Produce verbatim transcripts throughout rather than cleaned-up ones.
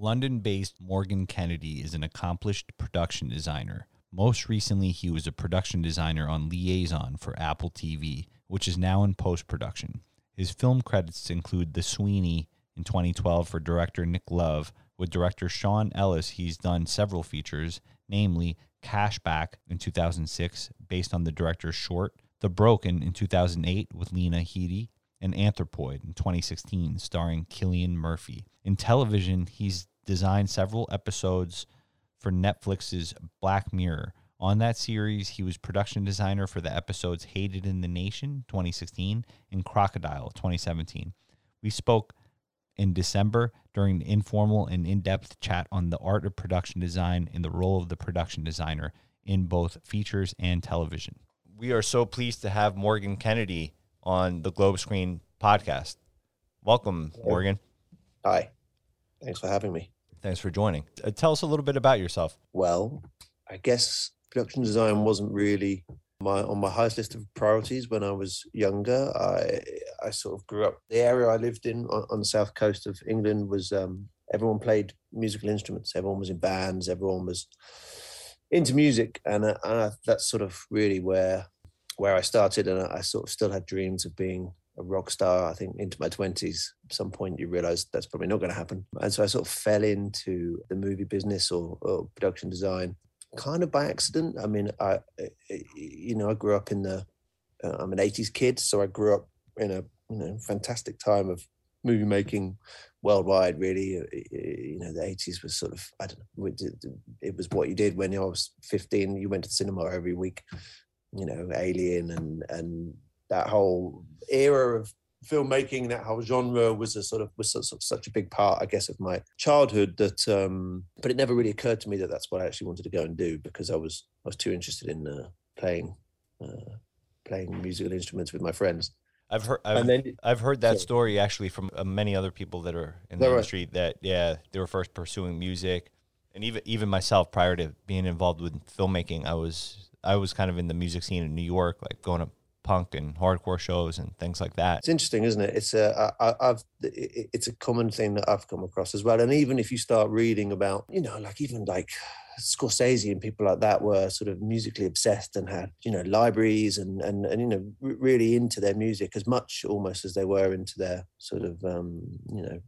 London-based Morgan Kennedy is an accomplished production designer. Most recently, he was a production designer on Liaison for Apple T V, which is now in post-production. His film credits include The Sweeney in twenty twelve for director Nick Love. With director Sean Ellis, he's done several features, namely Cashback in two thousand six, based on the director's short, The Broken in two thousand eight with Lena Headey, and Anthropoid in twenty sixteen, starring Cillian Murphy. In television, he's designed several episodes for Netflix's Black Mirror. On that series, he was production designer for the episodes Hated in the Nation, twenty sixteen, and Crocodile, twenty seventeen. We spoke in December during the informal and in-depth chat on the art of production design and the role of the production designer in both features and television. We are so pleased to have Morgan Kennedy on the Globe Screen podcast. Welcome, Morgan. Hi. Thanks for having me. Thanks for joining. Uh, tell us a little bit about yourself. Well, I guess production design wasn't really my on my highest list of priorities when I was younger. I I sort of grew up. The area I lived in on, on the south coast of England was um, everyone played musical instruments. Everyone was in bands. Everyone was into music, and uh, uh, that's sort of really where where I started. And I, I sort of still had dreams of being a rock star, I think, into my twenties. At some point you realise that's probably not going to happen. And so I sort of fell into the movie business or, or production design kind of by accident. I mean, I, you know, I grew up in the, uh, I'm an eighties kid, so I grew up in a you know fantastic time of movie making worldwide, really. You know, the eighties was sort of, I don't know, it was what you did when I was fifteen. You went to the cinema every week, you know, Alien and, and, that whole era of filmmaking, that whole genre was a sort of was sort of such a big part, I guess, of my childhood. That, um, but it never really occurred to me that that's what I actually wanted to go and do, because I was I was too interested in uh, playing uh, playing musical instruments with my friends. I've heard I've, and then, I've heard that yeah. story actually from uh, many other people that are in the no, industry right. that yeah they were first pursuing music, and even even myself prior to being involved with filmmaking, I was I was kind of in the music scene in New York, like going up punk and hardcore shows and things like that. It's interesting, isn't it? It's a, I, I've, it's a common thing that I've come across as well. And even if you start reading about, you know, like even like Scorsese and people like that were sort of musically obsessed and had, you know, libraries and, and, and you know, really into their music as much almost as they were into their sort of, um, you know,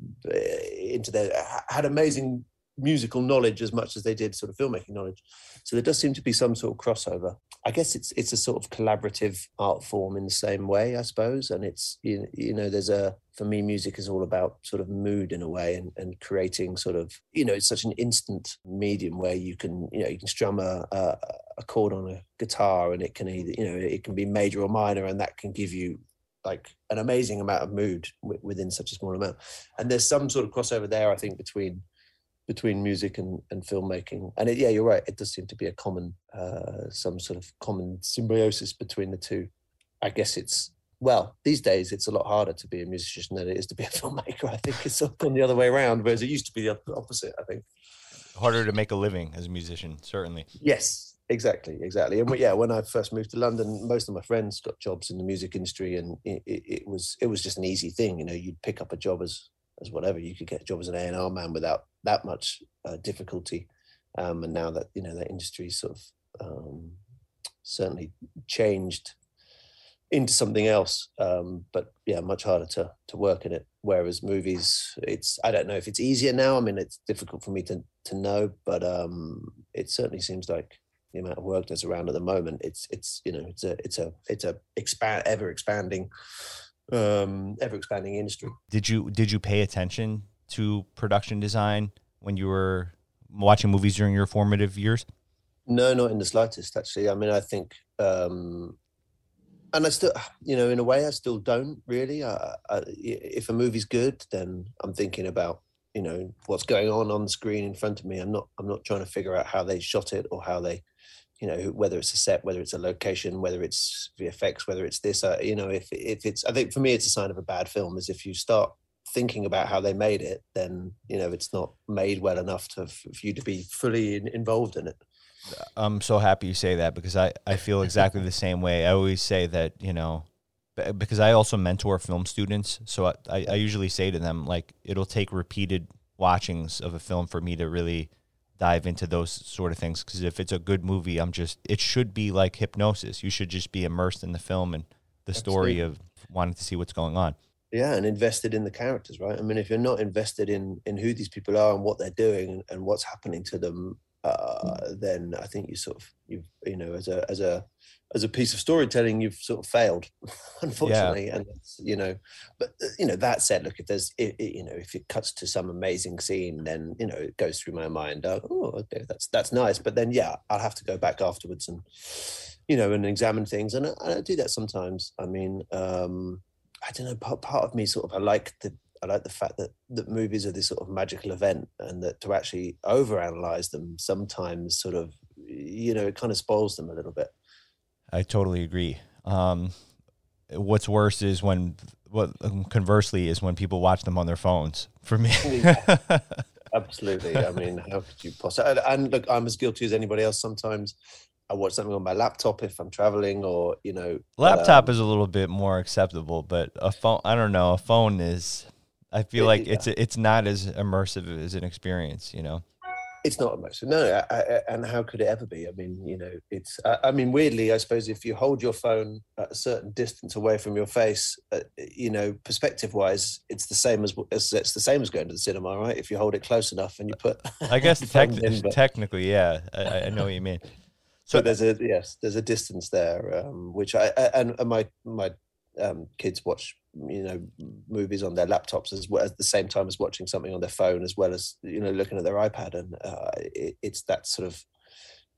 into their, had amazing musical knowledge as much as they did sort of filmmaking knowledge. So there does seem to be some sort of crossover. I guess it's it's a sort of collaborative art form in the same way, I suppose. And it's, you, you know, there's a, for me, music is all about sort of mood in a way and, and creating sort of, you know, it's such an instant medium where you can, you know, you can strum a, a, a chord on a guitar and it can either, you know, it can be major or minor, and that can give you like an amazing amount of mood w- within such a small amount. And there's some sort of crossover there, I think, between between music and, and filmmaking. And it, yeah, you're right. It does seem to be a common, uh, some sort of common symbiosis between the two. I guess it's, well, these days it's a lot harder to be a musician than it is to be a filmmaker. I think it's often the other way around, whereas it used to be the opposite, I think. Harder to make a living as a musician, certainly. Yes, exactly, exactly. And yeah, when I first moved to London, most of my friends got jobs in the music industry, and it, it, it was it was just an easy thing. You know, you'd pick up a job as, as whatever. You could get a job as an A and R man without that much uh, difficulty, um, and now that you know that industry sort of um, certainly changed into something else, um, but yeah, much harder to to work in it. Whereas movies, it's I don't know if it's easier now. I mean, it's difficult for me to to know, but um, it certainly seems like the amount of work that's around at the moment, it's it's you know it's a it's a it's a expand ever expanding um, ever expanding industry. Did you did you pay attention to production design when you were watching movies during your formative years? No, not in the slightest, actually. I mean, I think, um, and I still, you know, in a way I still don't really. I, I, if a movie's good, then I'm thinking about, you know, what's going on on the screen in front of me. I'm not, I'm not trying to figure out how they shot it or how they, you know, whether it's a set, whether it's a location, whether it's V F X, whether it's this, uh, you know, if, if it's, I think for me, it's a sign of a bad film is if you start thinking about how they made it, then you know it's not made well enough to for you to be fully in, involved in it. I'm so happy you say that, because I, I feel exactly the same way. I always say that, you know, because I also mentor film students, so I, I, I usually say to them, like, it'll take repeated watchings of a film for me to really dive into those sort of things. Because if it's a good movie, I'm just, it should be like hypnosis. You should just be immersed in the film and the Absolutely. Story of wanting to see what's going on. Yeah, and invested in the characters, right? I mean, if you're not invested in in who these people are and what they're doing and what's happening to them, uh, then I think you sort of, you you know, as a as a as a piece of storytelling, you've sort of failed, unfortunately. Yeah. And that's, you know, but you know, that said, look, if there's, it, it, you know, if it cuts to some amazing scene, then you know, it goes through my mind. Uh, oh, okay, that's that's nice. But then, yeah, I'll have to go back afterwards and you know, and examine things, and I, I do that sometimes. I mean. um I don't know, part, part of me sort of, I like the I like the fact that, that movies are this sort of magical event, and that to actually overanalyze them sometimes sort of, you know, it kind of spoils them a little bit. I totally agree. Um, what's worse is when, what conversely is when people watch them on their phones for me. Yeah, absolutely. I mean, how could you possibly, and, and look, I'm as guilty as anybody else sometimes. I watch something on my laptop if I'm traveling, or, you know. Laptop um, is a little bit more acceptable, but a phone, I don't know. A phone is, I feel it, like yeah. it's it's not as immersive as an experience, you know. It's not immersive. No, I, I, and how could it ever be? I mean, you know, it's, I, I mean, weirdly, I suppose if you hold your phone at a certain distance away from your face, uh, you know, perspective-wise, it's the same as, it's the same as going to the cinema, right? If you hold it close enough and you put. I guess tec- in, but... technically, yeah, I, I know what you mean. So but there's a yes, there's a distance there, um, which I, I and, and my my um, kids watch, you know, movies on their laptops as well, at the same time as watching something on their phone, as well as, you know, looking at their iPad, and uh, it, it's that sort of,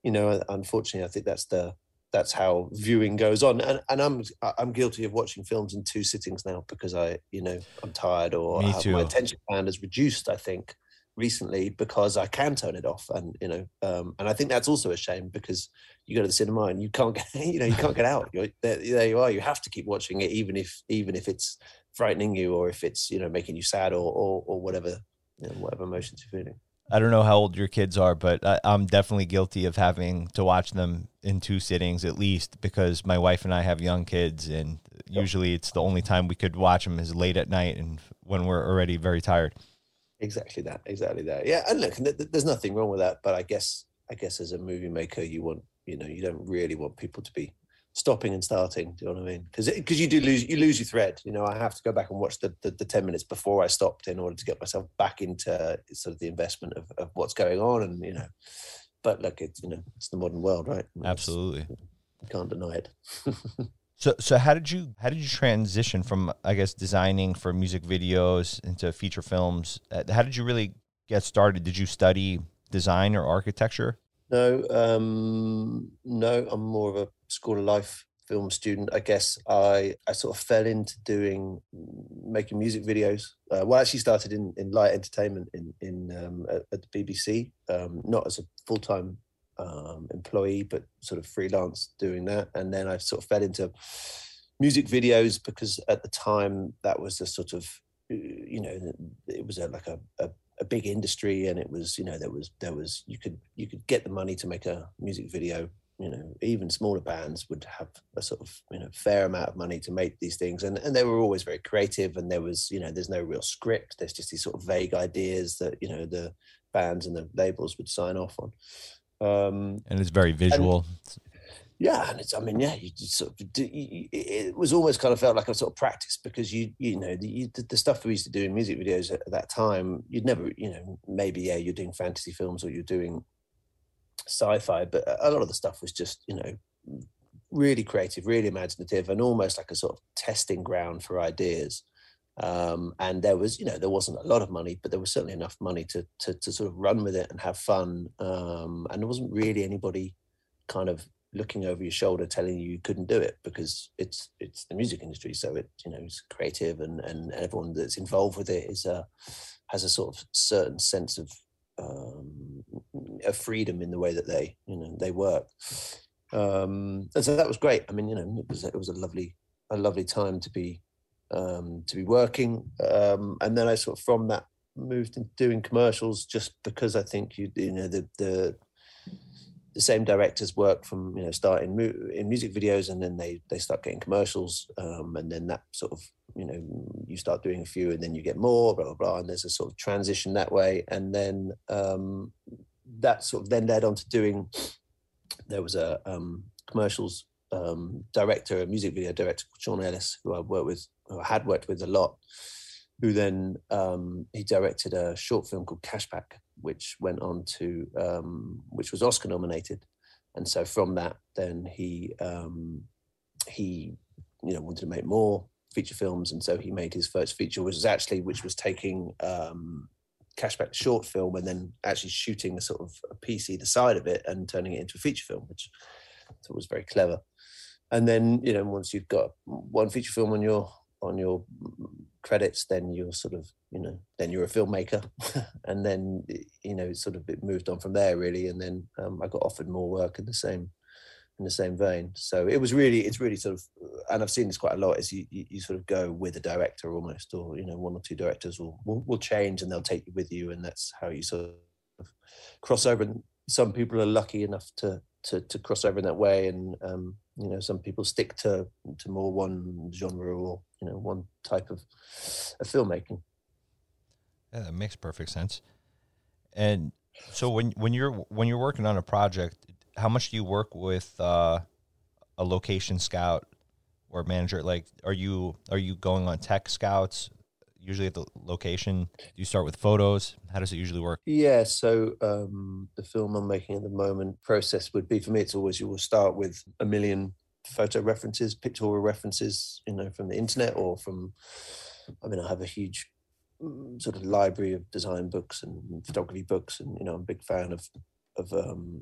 you know, unfortunately, I think that's the that's how viewing goes on, and and I'm I'm guilty of watching films in two sittings now because I you know I'm tired or I have, my attention span is reduced, I think. Recently, because I can turn it off, and you know, um, and I think that's also a shame because you go to the cinema and you can't get, you know, you can't get out. You're, there, there you are. You have to keep watching it, even if, even if it's frightening you, or if it's, you know, making you sad, or or, or whatever, you know, whatever emotions you're feeling. I don't know how old your kids are, but I, I'm definitely guilty of having to watch them in two sittings at least, because my wife and I have young kids, and usually it's the only time we could watch them is late at night and when we're already very tired. Exactly that. Exactly that. Yeah, and look, th- th- there's nothing wrong with that. But I guess, I guess, as a movie maker, you want, you know, you don't really want people to be stopping and starting. Do you know what I mean? Because because you do lose, you lose your thread. You know, I have to go back and watch the, the the ten minutes before I stopped in order to get myself back into sort of the investment of, of what's going on. And you know, but look, it's, you know, it's the modern world, right? I mean, absolutely, you can't deny it. So so how did you how did you transition from, I guess, designing for music videos into feature films? How did you really get started? Did you study design or architecture? No, um, no. I'm more of a school of life film student, I guess. I, I sort of fell into doing making music videos. Uh, well, I actually started in, in light entertainment in in um, at, at the B B C, um, not as a full time. Um, employee, but sort of freelance doing that. And then I sort of fell into music videos because at the time that was a sort of, you know, it was a, like a, a, a big industry, and it was, you know, there was, there was, you could, you could get the money to make a music video. You know, even smaller bands would have a sort of, you know, fair amount of money to make these things. And, and they were always very creative, and there was, you know, there's no real script. There's just these sort of vague ideas that, you know, the bands and the labels would sign off on. Um, and it's very visual. And, yeah, and it's. I mean, yeah, you just sort of. Do, you, it was almost kind of felt like a sort of practice because you, you know, the, you, the stuff we used to do in music videos at, at that time, you'd never, you know, maybe yeah, you're doing fantasy films or you're doing sci-fi, but a lot of the stuff was just, you know, really creative, really imaginative, and almost like a sort of testing ground for ideas. Um, and there was, you know, there wasn't a lot of money, but there was certainly enough money to to, to sort of run with it and have fun. Um, and there wasn't really anybody kind of looking over your shoulder telling you you couldn't do it because it's it's the music industry, so it, you know, it's creative, and, and everyone that's involved with it is a has a sort of certain sense of um, a freedom in the way that they, you know, they work. Um, and so that was great. I mean, you know, it was it was a lovely a lovely time to be. Um, to be working, um, and then I sort of from that moved into doing commercials, just because I think you you know the the the same directors work from, you know, starting mu- in music videos, and then they they start getting commercials, um, and then that sort of, you know, you start doing a few and then you get more, blah, blah, blah. And there's a sort of transition that way. And then um, that sort of then led on to doing, there was a um, commercials um, director, a music video director called Sean Ellis, who I worked with, who I had worked with a lot, who then, um, he directed a short film called Cashback, which went on to, um, which was Oscar nominated. And so from that, then he, um, he, you know, wanted to make more feature films. And so he made his first feature, which was actually, which was taking um, Cashback short film and then actually shooting a sort of a piece either side of it and turning it into a feature film, which I thought was very clever. And then, you know, once you've got one feature film on your, on your credits, then you're sort of, you know, then you're a filmmaker. And then, you know, sort of it moved on from there really. And then um, I got offered more work in the same, in the same vein. So it was really, it's really sort of, and I've seen this quite a lot, is you, you, you sort of go with a director almost, or, you know, one or two directors will, will, will change and they'll take you with you. And that's how you sort of cross over. And some people are lucky enough to, to, to cross over in that way. And, um, you know, some people stick to, to more one genre or, you know, one type of, of filmmaking. Yeah, that makes perfect sense. And so when, when you're, when you're working on a project, how much do you work with uh, a location scout or manager? Like, are you, are you going on tech scouts usually at the location? Do you start with photos? How does it usually work? Yeah, so um, the film I'm making at the moment, process would be, for me, it's always you will start with a million photo references, pictorial references, you know, from the internet or from, I mean, I have a huge sort of library of design books and photography books. And, you know, I'm a big fan of, of, um,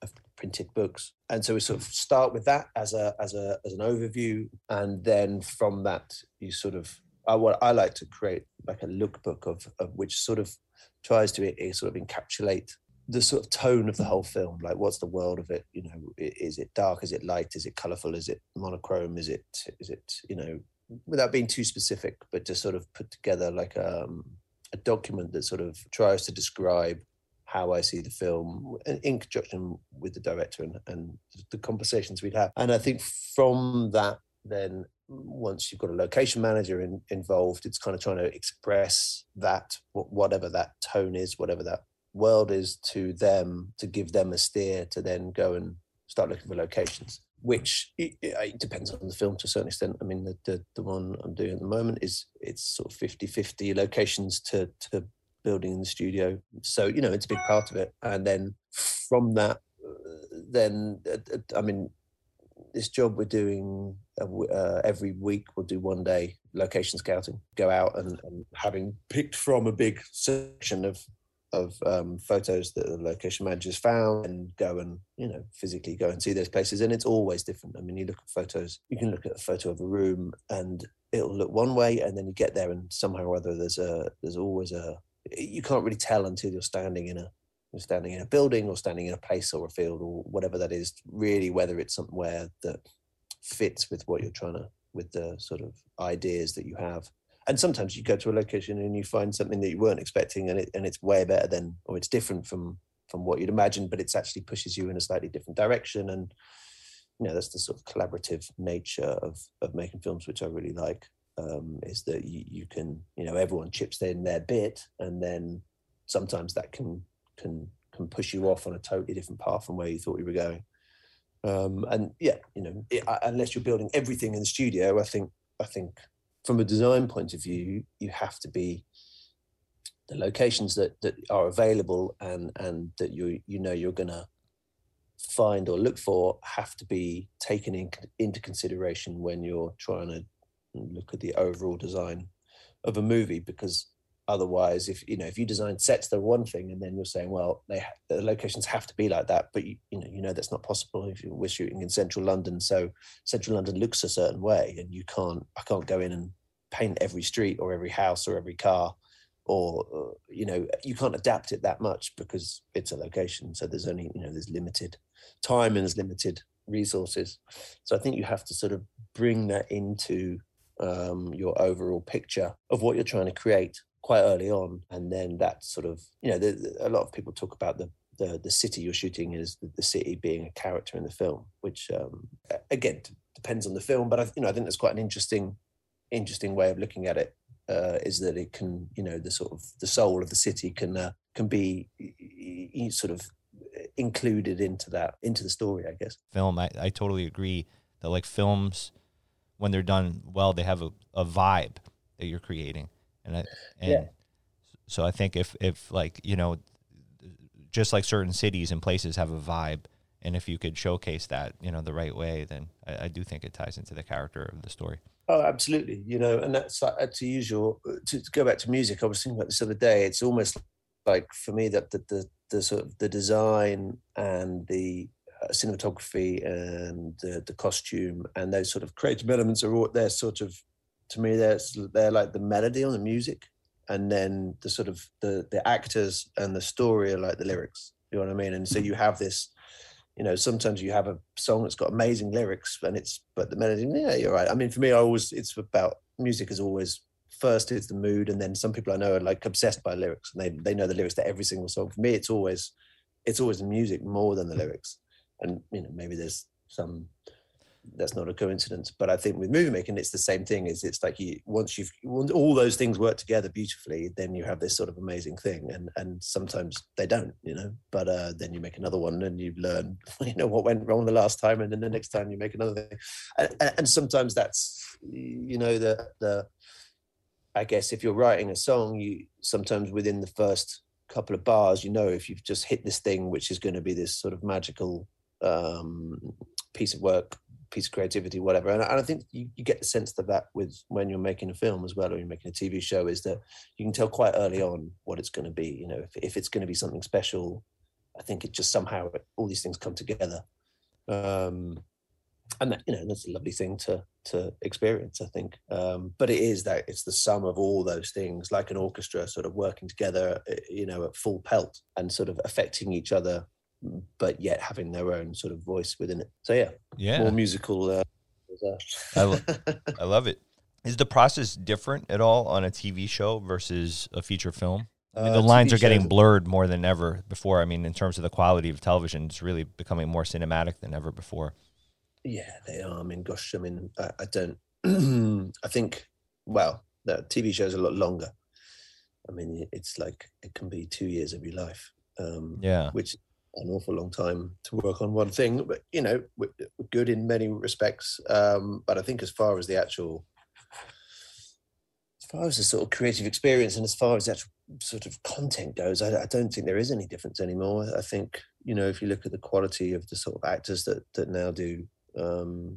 of printed books. And so we sort of start with that as a, as a, as an overview. And then from that, you sort of, I, what I like to create like a lookbook of, of which sort of tries to it, sort of encapsulate the sort of tone of the whole film. Like, what's the world of it? You know, is it dark? Is it light? Is it colorful? Is it monochrome? Is it, is it, you know, without being too specific, but to sort of put together like a, um, a document that sort of tries to describe how I see the film in conjunction with the director and, and the conversations we'd have. And I think from that, then once you've got a location manager in, involved, it's kind of trying to express that, whatever that tone is, whatever that world is to them, to give them a steer to then go and start looking for locations, which it, it depends on the film to a certain extent. I mean, the, the, the one I'm doing at the moment is it's sort of fifty-fifty locations to, to building in the studio. So, you know, it's a big part of it. And then from that, then, I mean, this job we're doing uh, every week, we'll do one day location scouting, go out and, and having picked from a big section of, of um, photos that the location managers found, and go and, you know, physically go and see those places. And it's always different. I mean, you look at photos, you can look at a photo of a room and it'll look one way, and then you get there and somehow or other there's a, there's always a, you can't really tell until you're standing in a you're standing in a building or standing in a place or a field or whatever that is, really, whether it's somewhere that fits with what you're trying to, with the sort of ideas that you have. And sometimes you go to a location and you find something that you weren't expecting, and it and it's way better than, or it's different from from what you'd imagined, but it's actually pushes you in a slightly different direction. And, you know, that's the sort of collaborative nature of of making films, which I really like. Um, is that you, you can, you know, everyone chips in their bit, and then sometimes that can can can push you off on a totally different path from where you thought you were going. Um, and yeah, you know, it, unless you're building everything in the studio, I think I think from a design point of view, you have to be the locations that that are available and and that you you know you're gonna find or look for have to be taken in, into consideration when you're trying to look at the overall design of a movie. Because otherwise, if you know, if you design sets, they're one thing, and then you're saying, well, they ha- the locations have to be like that, but you, you know, you know that's not possible if we're shooting in central London. So central London looks a certain way, and you can't, I can't go in and paint every street or every house or every car, or uh, you know, you can't adapt it that much because it's a location. So there's only, you know, there's limited time and there's limited resources. So I think you have to sort of bring that into um, your overall picture of what you're trying to create quite early on. And then that sort of, you know, the, the, a lot of people talk about the, the the city you're shooting is the city being a character in the film, which um, again d- depends on the film. But I, you know, I think that's quite an interesting interesting way of looking at it. Uh, is that it can, you know, the sort of the soul of the city can uh, can be y- y- sort of included into that into the story, I guess. Film, I, I totally agree that like films, when they're done well, they have a, a vibe that you're creating, and I, and yeah. so I think if if like, you know, just like certain cities and places have a vibe, and if you could showcase that, you know, the right way, then I, I do think it ties into the character of the story. Oh, absolutely. You know, and that's like, to use your, to, to go back to music, I was thinking about this the other day. It's almost like for me that the, the, the sort of the design and the uh, cinematography and the, the costume and those sort of creative elements are all, they're sort of, to me, they're, they're like the melody on the music. And then the sort of the, the actors and the story are like the lyrics. You know what I mean? And so you have this, you know, sometimes you have a song that's got amazing lyrics and it's, but the melody, yeah, you're right. I mean, for me, I always, it's about music is always first it's the mood. And then some people I know are like obsessed by lyrics and they, they know the lyrics to every single song. For me, it's always, it's always the music more than the lyrics. And, you know, maybe there's some, that's not a coincidence, but I think with movie making, it's the same thing. Is it's like you, once you've once all those things work together beautifully, then you have this sort of amazing thing. And, and sometimes they don't, you know, but uh, then you make another one and you learn, you know, what went wrong the last time. And then the next time you make another thing. And, and sometimes that's, you know, the, the, I guess if you're writing a song, you sometimes within the first couple of bars, you know, if you've just hit this thing, which is going to be this sort of magical um, piece of work, piece of creativity, whatever. And I think you, you get the sense of that with when you're making a film as well, or you're making a T V show, is that you can tell quite early on what it's going to be. You know, if, if it's going to be something special, I think it just somehow all these things come together. Um, and that, you know, that's a lovely thing to to experience, I think. Um, but it is that it's the sum of all those things, like an orchestra sort of working together, you know, at full pelt and sort of affecting each other, but yet having their own sort of voice within it. So yeah, yeah. More musical. Uh, I, lo- I love it. Is the process different at all on a T V show versus a feature film? I mean, the uh, lines T V are getting blurred more than ever before. I mean, in terms of the quality of television, it's really becoming more cinematic than ever before. Yeah, they are. I mean, gosh, I mean, I, I don't, I think, well, the T V show's a lot longer. I mean, it's like, it can be two years of your life. Um, yeah. Which an awful long time to work on one thing, but, you know, we're good in many respects. Um, but I think as far as the actual, as far as the sort of creative experience and as far as the actual sort of content goes, I, I don't think there is any difference anymore. I think, you know, if you look at the quality of the sort of actors that, that now do, um,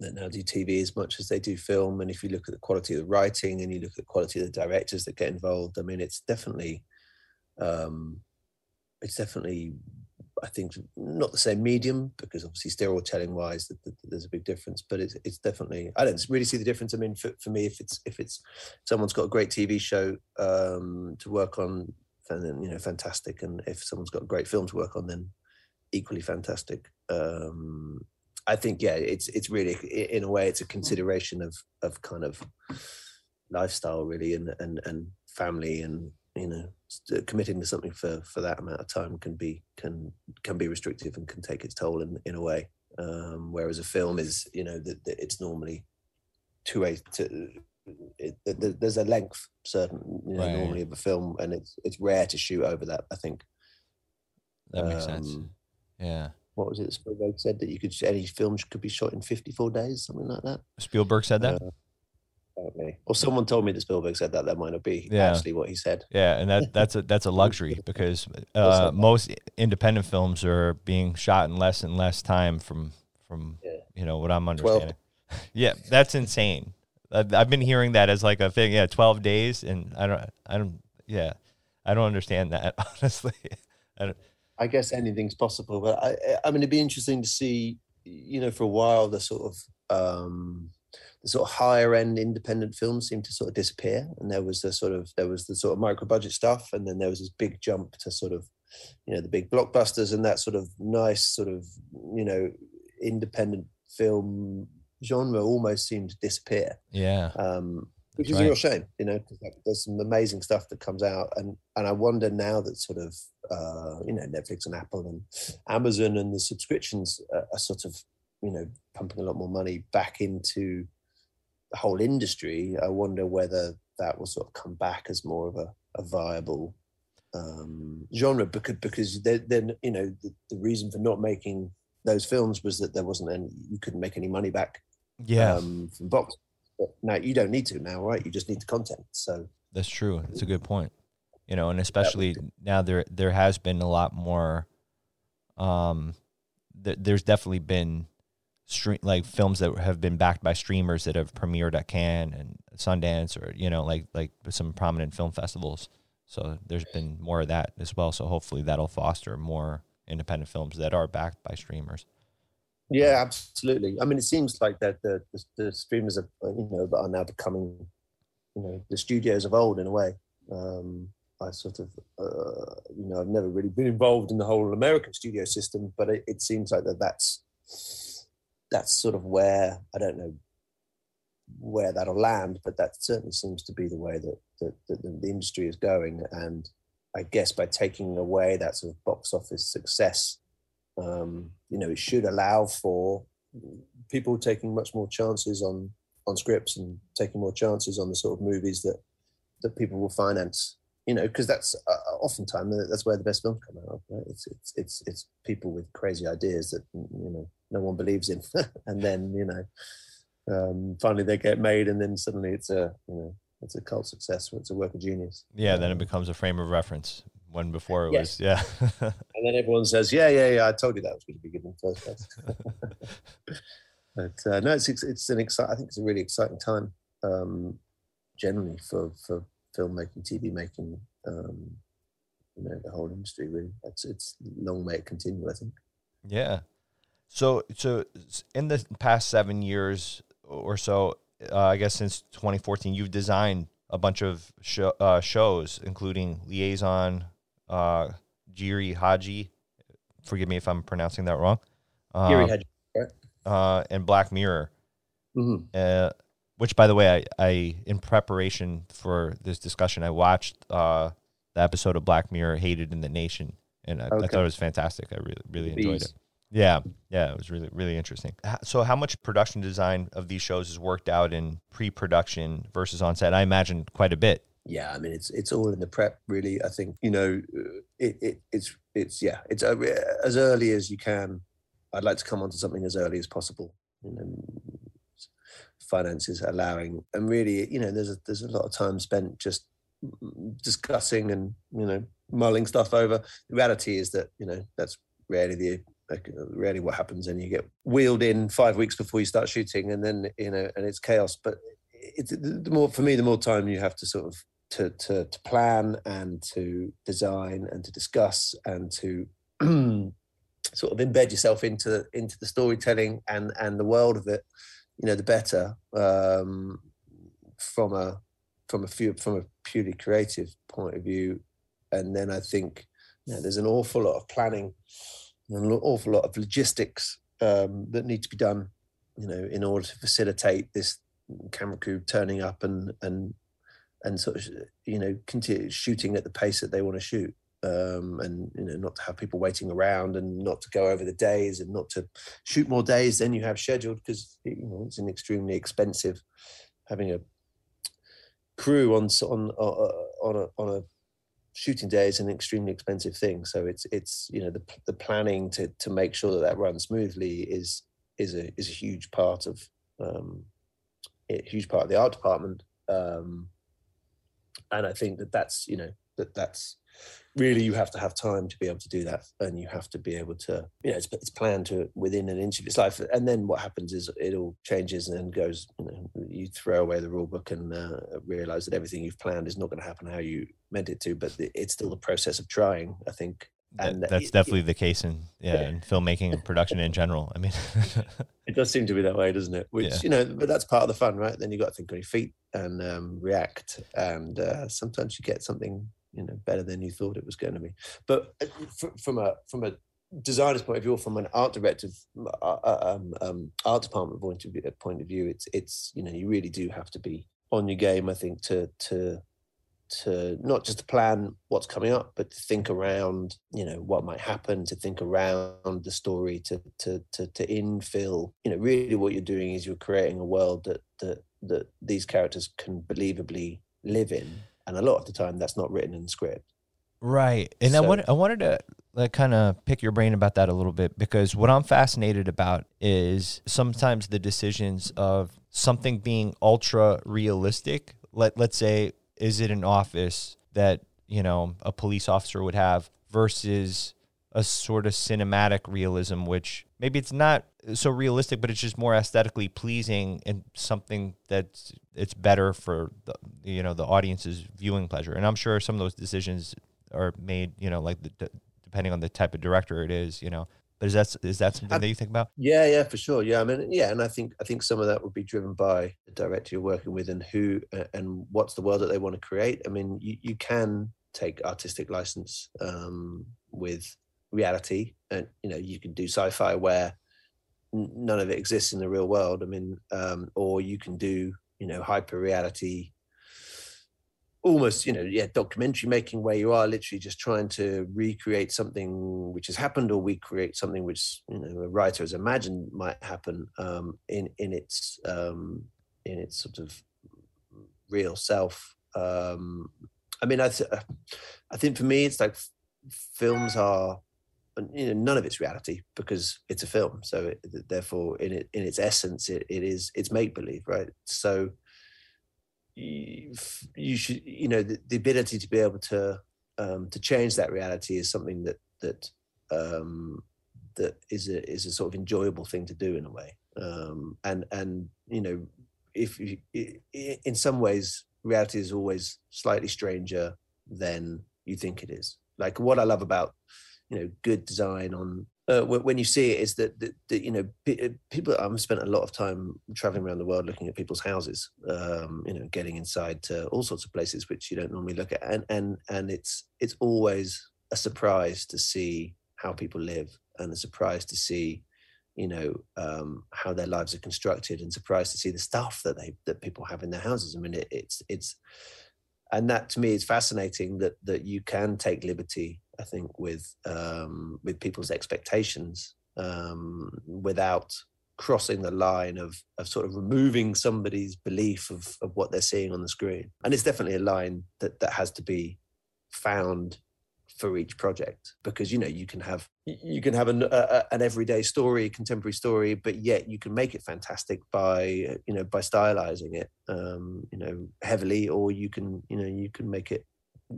that now do T V as much as they do film. And if you look at the quality of the writing and you look at the quality of the directors that get involved, I mean, it's definitely, um, It's definitely, I think, not the same medium because obviously storytelling wise, that, that, that there's a big difference. But it's it's definitely, I don't really see the difference. I mean, for, for me, if it's if it's someone's got a great T V show um, to work on, then, you know, fantastic. And if someone's got a great film to work on, then equally fantastic. Um, I think, yeah, it's it's really, in a way, it's a consideration of of kind of lifestyle really, and and and family and, you know, committing to something for, for that amount of time can be can can be restrictive and can take its toll in, in a way. Um, whereas a film is, you know, that it's normally two ways. To, it, the, there's a length certain, you know, right. Normally of a film, and it's it's rare to shoot over that. I think that makes um, sense. Yeah. What was it Spielberg said, that you could any film could be shot in fifty-four days, something like that? Spielberg said that. Uh, Or someone told me that Spielberg said that. That might not be yeah. actually what he said. Yeah, and that that's a that's a luxury because uh, most independent films are being shot in less and less time. From from yeah. you know what I'm understanding. twelve Yeah, that's insane. I've, I've been hearing that as like a thing. Yeah, twelve days, and I don't I don't yeah I don't understand that honestly. I, don't. I guess anything's possible, but I I mean it'd be interesting to see, you know, for a while the sort of. Um, The sort of higher end independent films seemed to sort of disappear, and there was the sort of there was the sort of micro budget stuff, and then there was this big jump to sort of, you know, the big blockbusters and that sort of nice sort of, you know, independent film genre almost seemed to disappear. Yeah, um, which is right. A real shame, you know, because there's some amazing stuff that comes out, and and I wonder now that sort of uh, you know, Netflix and Apple and Amazon, and the subscriptions are, are sort of, you know, pumping a lot more money back into the whole industry. I wonder whether that will sort of come back as more of a, a viable um, genre, because because then, you know, the, the reason for not making those films was that there wasn't any, you couldn't make any money back. Yeah, um, from box. But now you don't need to now, right? You just need the content. So that's true. It's a good point. You know, and especially now there there has been a lot more. Um, th- there's definitely been stream like films that have been backed by streamers that have premiered at Cannes and Sundance, or you know, like like some prominent film festivals. So there's been more of that as well. So hopefully that'll foster more independent films that are backed by streamers. Yeah, absolutely. I mean, it seems like that the, the, the streamers are, you know, are now becoming, you know, the studios of old in a way. Um, I sort of, uh, you know, I've never really been involved in the whole American studio system, but it, it seems like that that's that's sort of where, I don't know where that'll land, but that certainly seems to be the way that, that, that the industry is going. And I guess by taking away that sort of box office success, um, you know, it should allow for people taking much more chances on, on scripts and taking more chances on the sort of movies that, that people will finance, you know, because that's uh, oftentimes that's where the best films come out of, right? It's, it's, it's, it's people with crazy ideas that, you know, no one believes in. And then, you know, um, finally they get made, and then suddenly it's a, you know, it's a cult success, or it's a work of genius. Yeah. Then it becomes a frame of reference. When before it yes. was, yeah. And then everyone says, yeah, yeah, yeah, I told you that was going to be good in the first place. But uh, no, it's it's an exciting, I think it's a really exciting time um, generally for, for filmmaking, T V making, um, you know, the whole industry really. It's, it's long may it continue, I think. Yeah. So, so in the past seven years or so, uh, I guess since twenty fourteen, you've designed a bunch of show, uh, shows, including Liaison, Uh, Giri Haji, forgive me if I'm pronouncing that wrong. Um, Giri Haji, right? Uh, and Black Mirror, mm-hmm. uh, which, by the way, I, I in preparation for this discussion, I watched uh, the episode of Black Mirror, Hated in the Nation, and I, okay. I thought it was fantastic. I really, really Bees. enjoyed it. Yeah, yeah, it was really, really interesting. So, how much production design of these shows is worked out in pre-production versus on set? I imagine quite a bit. Yeah, I mean, it's it's all in the prep, really. I think, you know, it, it it's it's yeah, it's uh, as early as you can. I'd like to come onto something as early as possible. You know, finances allowing, and really, you know, there's a, there's a lot of time spent just discussing and, you know, mulling stuff over. The reality is that, you know, that's rarely the like, rarely what happens, and you get wheeled in five weeks before you start shooting, and then, you know, and it's chaos. But it's the more for me, the more time you have to sort of. To, to to plan and to design and to discuss and to sort of embed yourself into into the storytelling and, and the world of it, you know, the better um, from a from a few, from a purely creative point of view. And then I think, you know, there's an awful lot of planning and an awful lot of logistics um, that need to be done, you know, in order to facilitate this camera crew turning up and and. and sort of, you know, continue shooting at the pace that they want to shoot, um, and, you know, not to have people waiting around, and not to go over the days, and not to shoot more days than you have scheduled, because, you know, it's an extremely expensive having a crew on on on a, on a shooting day is an extremely expensive thing. So it's it's you know, the the planning to to make sure that that runs smoothly is is a is a huge part of um, a huge part of the art department. Um, And I think that that's, you know, that that's really, you have to have time to be able to do that. And you have to be able to, you know, it's, it's planned to within an inch of its life. And then what happens is it all changes and goes, you know, you throw away the rule book and uh, realize that everything you've planned is not going to happen how you meant it to, but it's still the process of trying, I think. And that, that's it, definitely it, the case in, yeah, yeah. in filmmaking and production in general. I mean, it does seem to be that way, doesn't it? Which, yeah. you know, but that's part of the fun, right? Then you got to think on your feet and um, react. And uh, sometimes you get something, you know, better than you thought it was going to be. But from a from a designer's point of view, or from an art director, um, um, art department point of view, point of view, it's it's you know, you really do have to be on your game, I think, to to to not just to plan what's coming up, but to think around, you know, what might happen, to think around the story, to to to to infill. You know, really what you're doing is you're creating a world that that that these characters can believably live in. And a lot of the time that's not written in the script. Right. And so, I, want, I wanted to like, kind of pick your brain about that a little bit, because what I'm fascinated about is sometimes the decisions of something being ultra realistic. Let, let's say, is it an office that, you know, a police officer would have versus a sort of cinematic realism, which maybe it's not so realistic, but it's just more aesthetically pleasing and something that's it's better for, the, you know, the audience's viewing pleasure. And I'm sure some of those decisions are made, you know, like the, depending on the type of director it is, you know. But is that is that something that you think about? Yeah, yeah, for sure. Yeah, I mean, yeah, and I think I think some of that would be driven by the director you're working with and who uh, and what's the world that they want to create. I mean, you, you can take artistic license um, with reality, and you know you can do sci-fi where none of it exists in the real world. I mean, um, or you can do you know hyper reality. Almost, you know, yeah, documentary making where you are literally just trying to recreate something which has happened, or recreate something which you know a writer has imagined might happen um, in in its um, in its sort of real self. Um, I mean, I th- I think for me, it's like f- films are, you know, none of it's reality because it's a film. So it, therefore, in it, in its essence, it, it is it's make believe, right? So. You, you should, you know, the, the ability to be able to um, to change that reality is something that that um, that is a is a sort of enjoyable thing to do in a way. Um, and and you know, if you, in some ways, reality is always slightly stranger than you think it is. Like what I love about you know good design on. Uh, when you see it is that, that, that you know, people, I've spent a lot of time traveling around the world looking at people's houses, um, you know, getting inside to all sorts of places which you don't normally look at. And and and it's it's always a surprise to see how people live, and a surprise to see, you know, um, how their lives are constructed, and surprised to see the stuff that they that people have in their houses. I mean, it, it's it's and that to me is fascinating that that you can take liberty, I think, with um, with people's expectations um, without crossing the line of of sort of removing somebody's belief of, of what they're seeing on the screen. And it's definitely a line that, that has to be found for each project, because, you know, you can have you can have an, a, an everyday story, contemporary story, but yet you can make it fantastic by, you know, by stylizing it, um, you know, heavily, or you can, you know, you can make it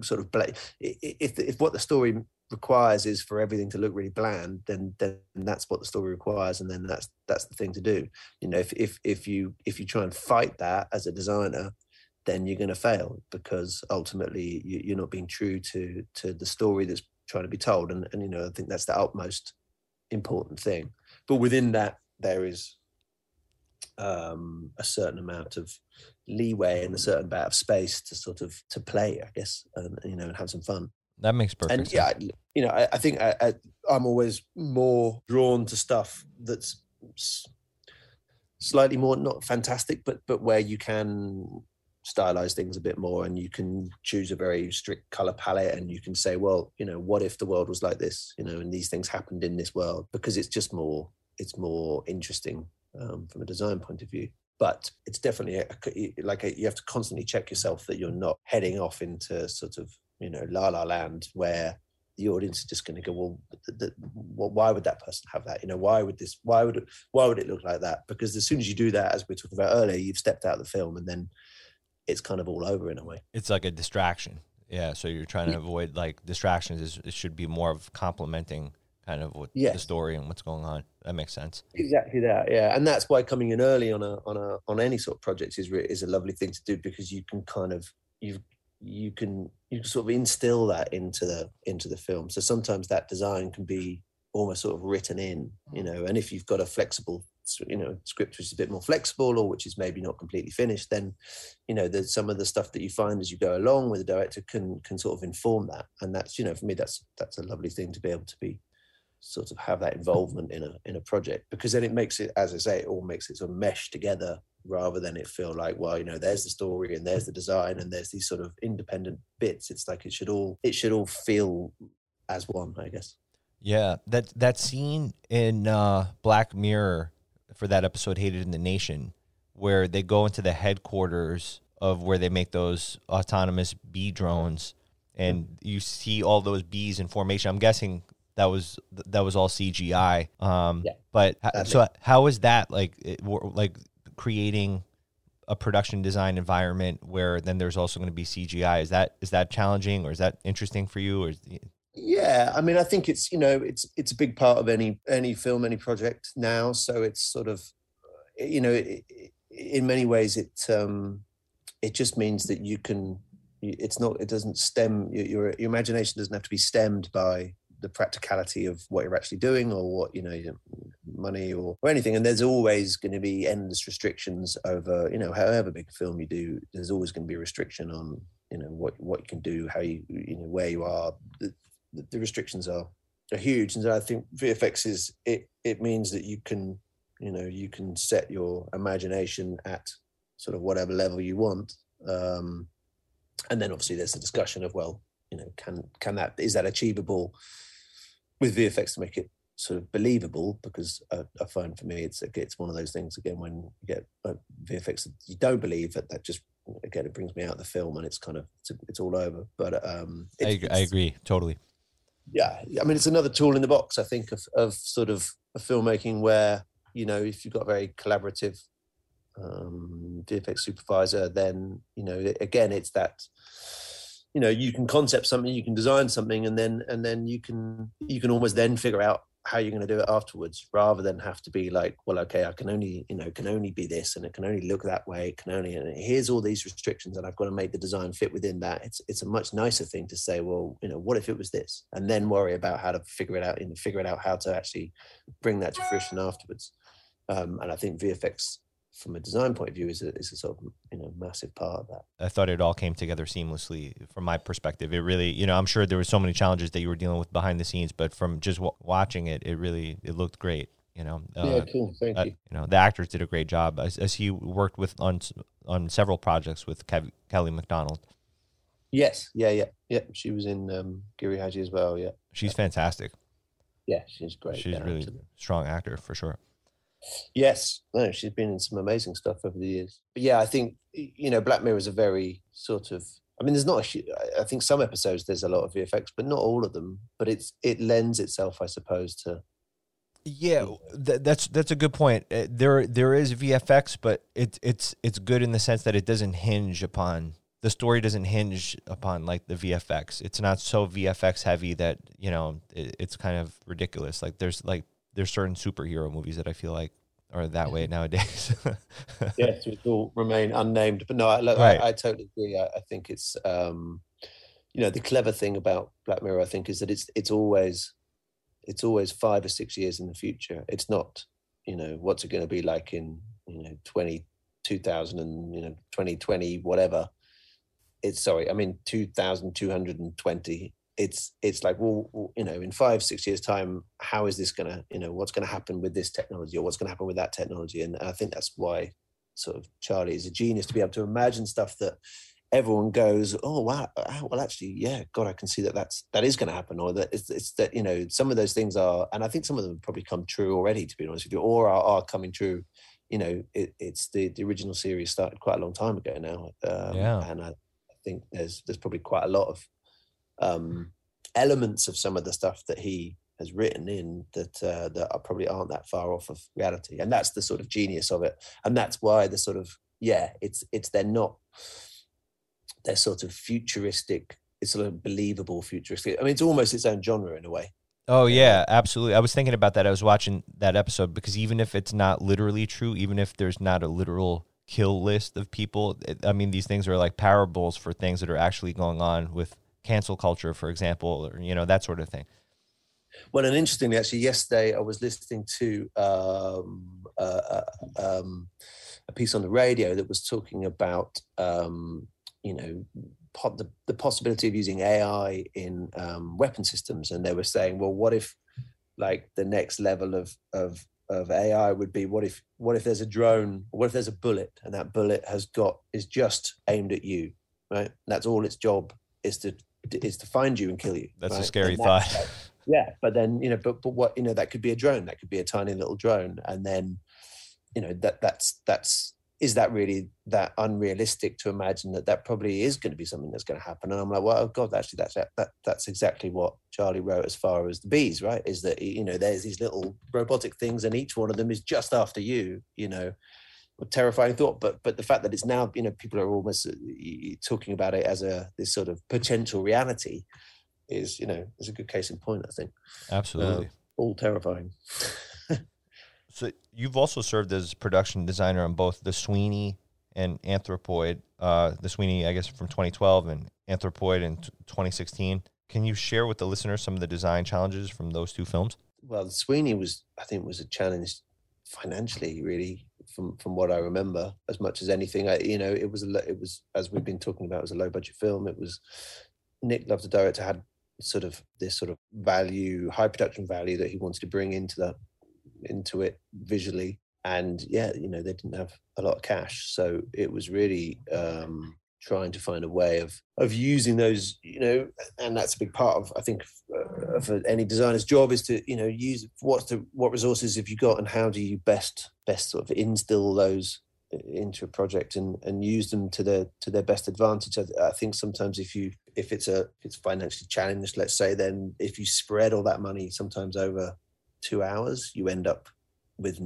sort of bla- if if what the story requires is for everything to look really bland, then then that's what the story requires, and then that's that's the thing to do. You know, if if if you if you try and fight that as a designer, then you're going to fail, because ultimately you, you're not being true to to the story that's trying to be told. And and you know, I think that's the utmost important thing. But within that, there is um a certain amount of leeway and a certain amount of space to sort of to play, I guess, and you know, and have some fun. That makes perfect and, sense. Yeah, you know, I, I think I, I, I'm always more drawn to stuff that's slightly more not fantastic, but but where you can stylize things a bit more, and you can choose a very strict color palette, and you can say, well, you know, what if the world was like this? You know, and these things happened in this world, because it's just more it's more interesting. Um, from a design point of view. But it's definitely a, a, like a, you have to constantly check yourself that you're not heading off into sort of, you know, la la land, where the audience is just going to go, well, th- th- why would that person have that? You know, why would this? Why would it, why would it look like that? Because as soon as you do that, as we were talking about earlier, you've stepped out of the film, and then it's kind of all over in a way. It's like a distraction. Yeah. So you're trying to avoid like distractions. It should be more of complimenting kind of what yes. the story and what's going on. That makes sense. Exactly that, yeah. And that's why coming in early on a on a on any sort of project is is a lovely thing to do, because you can kind of you you can you can sort of instill that into the into the film. So sometimes that design can be almost sort of written in, you know. And if you've got a flexible, you know, script which is a bit more flexible, or which is maybe not completely finished, then you know there's some of the stuff that you find as you go along with the director can can sort of inform that. And that's, you know, for me, that's that's a lovely thing to be able to be sort of have that involvement in a in a project, because then it makes it, as I say, it all makes it sort of mesh together, rather than it feel like, well, you know, there's the story and there's the design and there's these sort of independent bits. It's like it should all it should all feel as one, I guess. Yeah, that that scene in uh, Black Mirror for that episode Hated in the Nation, where they go into the headquarters of where they make those autonomous bee drones, and you see all those bees in formation. I'm guessing that was that was all C G I. Um, yeah, but definitely. So how is that like it, like creating a production design environment where then there's also going to be C G I? Is that is that challenging, or is that interesting for you? Or is, yeah, I mean, I think it's, you know, it's it's a big part of any any film, any project now. So it's sort of, you know, it, it, in many ways, it um, it just means that you can. It's not. It doesn't stem. Your your imagination doesn't have to be stemmed by the practicality of what you're actually doing, or what, you know, money or, or anything. And there's always going to be endless restrictions over, you know, however big film you do. There's always going to be a restriction on, you know, what what you can do, how you, you know, where you are. The, the restrictions are, are huge, and I think V F X is it. It means that you can, you know, you can set your imagination at sort of whatever level you want. Um, and then obviously there's the discussion of, well, you know, can can that, is that achievable with V F X to make it sort of believable? Because I, I find for me it's it's one of those things again, when you get V F X you don't believe that, that just again it brings me out of the film, and it's kind of it's, it's all over. But um, it, I, agree, I agree totally. Yeah, I mean, it's another tool in the box, I think, of of sort of filmmaking where, you know, if you've got a very collaborative um, V F X supervisor, then, you know, again, it's that, you know, you can concept something, you can design something, and then and then you can you can almost then figure out how you're going to do it afterwards, rather than have to be like, well, okay, I can only, you know, can only be this, and it can only look that way, it can only, and here's all these restrictions, and I've got to make the design fit within that. It's it's a much nicer thing to say, well, you know, what if it was this, and then worry about how to figure it out, and figure it out how to actually bring that to fruition afterwards. Um, and I think V F X, from a design point of view, is a, is a sort of, you know, massive part of that. I thought it all came together seamlessly from my perspective. It really, you know, I'm sure there were so many challenges that you were dealing with behind the scenes, but from just w- watching it, it really, it looked great, you know. Uh, yeah, cool, thank uh, you. You know, the actors did a great job. I, I see you worked with, on on several projects with Kev- Kelly McDonald. Yes, yeah, yeah, yeah. She was in um, Giri Haji as well, yeah. She's yeah. fantastic. Yeah, she's great. She's a really absolutely. strong actor, for sure. Yes, no, she's been in some amazing stuff over the years. But yeah, I think, you know, Black Mirror is a very sort of, I mean, there's not, a, I think some episodes there's a lot of V F X, but not all of them. But it's it lends itself, I suppose, to. Yeah, th- that's that's a good point. There there is V F X, but it, it's it's good in the sense that it doesn't hinge upon, the story doesn't hinge upon like the V F X. It's not so V F X heavy that, you know, it, it's kind of ridiculous. Like there's like. There's certain superhero movies that I feel like are that way nowadays. Yes, which will remain unnamed. But no, I, look, right. I, I totally agree. I, I think it's, um, you know, the clever thing about Black Mirror, I think, is that it's it's always it's always five or six years in the future. It's not, you know, what's it going to be like in, you know, twenty, two thousand and, you know, twenty twenty, whatever. It's, sorry, I mean, two thousand two hundred twenty. It's it's like, well, you know, in five, six years' time, how is this going to, you know, what's going to happen with this technology, or what's going to happen with that technology? And I think that's why sort of Charlie is a genius, to be able to imagine stuff that everyone goes, oh, wow, well, actually, yeah, God, I can see that that's, that is going to happen. Or that it's, it's that, you know, some of those things are, and I think some of them probably come true already, to be honest with you, or are, are coming true. You know, it, it's the, the original series started quite a long time ago now. Um, yeah. And I, I think there's there's probably quite a lot of, um elements of some of the stuff that he has written in that uh, that are probably aren't that far off of reality, and that's the sort of genius of it. And that's why the sort of, yeah, it's it's they're not they're sort of futuristic, it's sort of believable futuristic. I mean, it's almost its own genre in a way. Oh yeah, absolutely. I was thinking about that. I was watching that episode, because even if it's not literally true, even if there's not a literal kill list of people, it, I mean, these things are like parables for things that are actually going on with cancel culture, for example, or, you know, that sort of thing. Well, and interestingly, actually, yesterday I was listening to um, uh, uh, um, a piece on the radio that was talking about, um, you know, po- the, the possibility of using A I in um, weapon systems. And they were saying, well, what if like the next level of of of A I would be, what if what if there's a drone, what if there's a bullet, and that bullet has got is just aimed at you, right? That's all its job is to is to find you and kill you. That's right? A scary thought. Like, yeah, but then you know, but but what you know, that could be a drone, that could be a tiny little drone, and then you know that that's that's is that really that unrealistic to imagine that that probably is going to be something that's going to happen? And I'm like, well, oh God, actually, that's that, that that's exactly what Charlie wrote as far as the bees, right? Is that, you know, there's these little robotic things and each one of them is just after you, you know, a terrifying thought. But but the fact that it's now, you know, people are almost talking about it as a this sort of potential reality is, you know, is a good case in point, I think. Absolutely. Uh, all terrifying. So you've also served as production designer on both The Sweeney and Anthropoid. Uh, The Sweeney, I guess, from twenty twelve, and Anthropoid in twenty sixteen. Can you share with the listeners some of the design challenges from those two films? Well, The Sweeney was, I think, was a challenge financially, really, from from what I remember, as much as anything. I, you know, it was a, it was as we've been talking about, it was a low budget film. It was Nick Love, the director, had sort of this sort of value, high production value that he wanted to bring into that. into it visually, and yeah, you know, they didn't have a lot of cash, so it was really um trying to find a way of of using those, you know, and that's a big part of, I think, uh, for any designer's job is to, you know, use what's the what resources have you got and how do you best best sort of instill those into a project and and use them to their to their best advantage. I, I think sometimes if you if it's a if it's financially challenged, let's say, then if you spread all that money sometimes over two hours, you end up with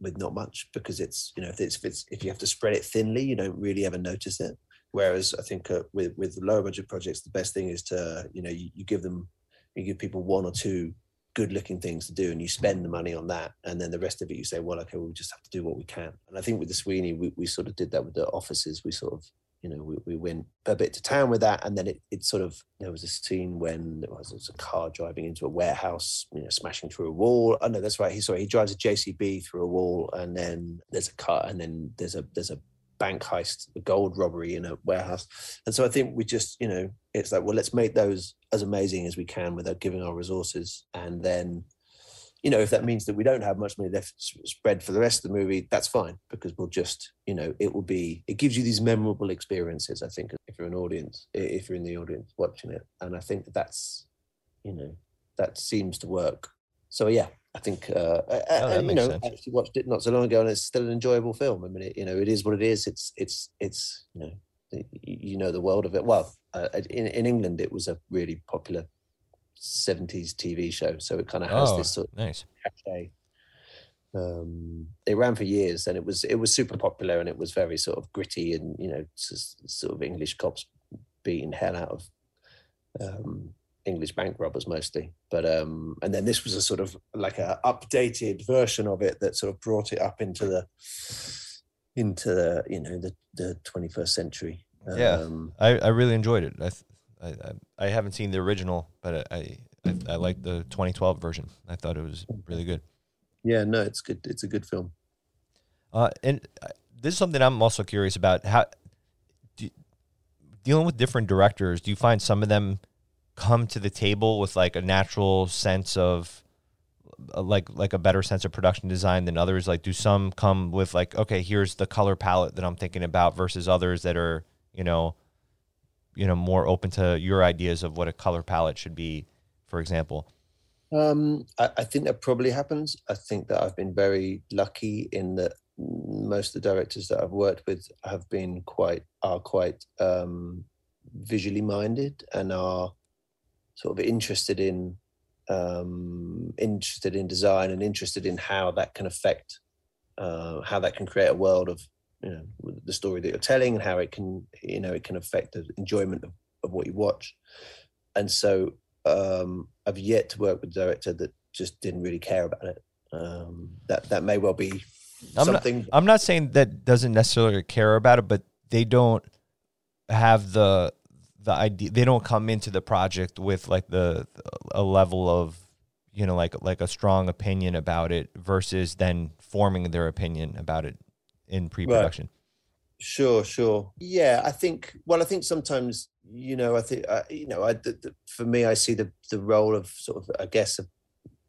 with not much, because it's, you know, if it's, if it's if you have to spread it thinly, you don't really ever notice it. Whereas I think uh, with with lower budget projects, the best thing is to, you know, you, you give them you give people one or two good looking things to do, and you spend the money on that, and then the rest of it you say, well, okay, well, we just have to do what we can. And I think with The Sweeney, we, we sort of did that with the offices. We sort of, you know, we, we went a bit to town with that, and then it, it sort of, there was a scene when it was, it was a car driving into a warehouse, you know, smashing through a wall. Oh no, that's right. He sorry, he drives a J C B through a wall, and then there's a car, and then there's a there's a bank heist, a gold robbery in a warehouse. And so I think we just, you know, it's like, well, let's make those as amazing as we can without giving our resources, and then, you know, if that means that we don't have much money left spread for the rest of the movie, that's fine, because we'll just, you know, it will be, it gives you these memorable experiences, I think, if you're an audience, if you're in the audience watching it. And I think that that's, you know, that seems to work. So, yeah, I think, uh, oh, I, you know, sense. I actually watched it not so long ago, and it's still an enjoyable film. I mean, it, you know, it is what it is. It's, it's, it's, you know, the, you know, the world of it. Well, uh, in, in England, it was a really popular seventies T V show, so it kind of has oh, this sort of nice cachet. Um, it ran for years, and it was it was super popular, and it was very sort of gritty, and, you know, just sort of English cops beating hell out of um, English bank robbers mostly. But um, and then this was a sort of like a updated version of it that sort of brought it up into the into the, you know, the the twenty-first century. Yeah, um, I I really enjoyed it. I th- I, I haven't seen the original, but I I, I like the twenty twelve version. I thought it was really good. Yeah, no, it's good. It's a good film. Uh, and this is something I'm also curious about. How do, dealing with different directors, do you find some of them come to the table with like a natural sense of like like a better sense of production design than others? Like, do some come with like, okay, here's the color palette that I'm thinking about, versus others that are, you know, you know, more open to your ideas of what a color palette should be, for example? Um, I, I think that probably happens. I think that I've been very lucky in that most of the directors that I've worked with have been quite, are quite um, visually minded, and are sort of interested in, um, interested in design, and interested in how that can affect, uh, how that can create a world of, you know, the story that you're telling, and how it can, you know, it can affect the enjoyment of, of what you watch. And so um, I've yet to work with a director that just didn't really care about it. Um, that that may well be I'm something. Not, I'm not saying that doesn't necessarily care about it, but they don't have the the idea. They don't come into the project with like the a level of, you know, like like a strong opinion about it, versus then forming their opinion about it in pre-production. Right. Sure, sure. Yeah, I think, well, I think sometimes, you know, I think, uh, you know, I, the, the, for me, I see the, the role of sort of, I guess, a,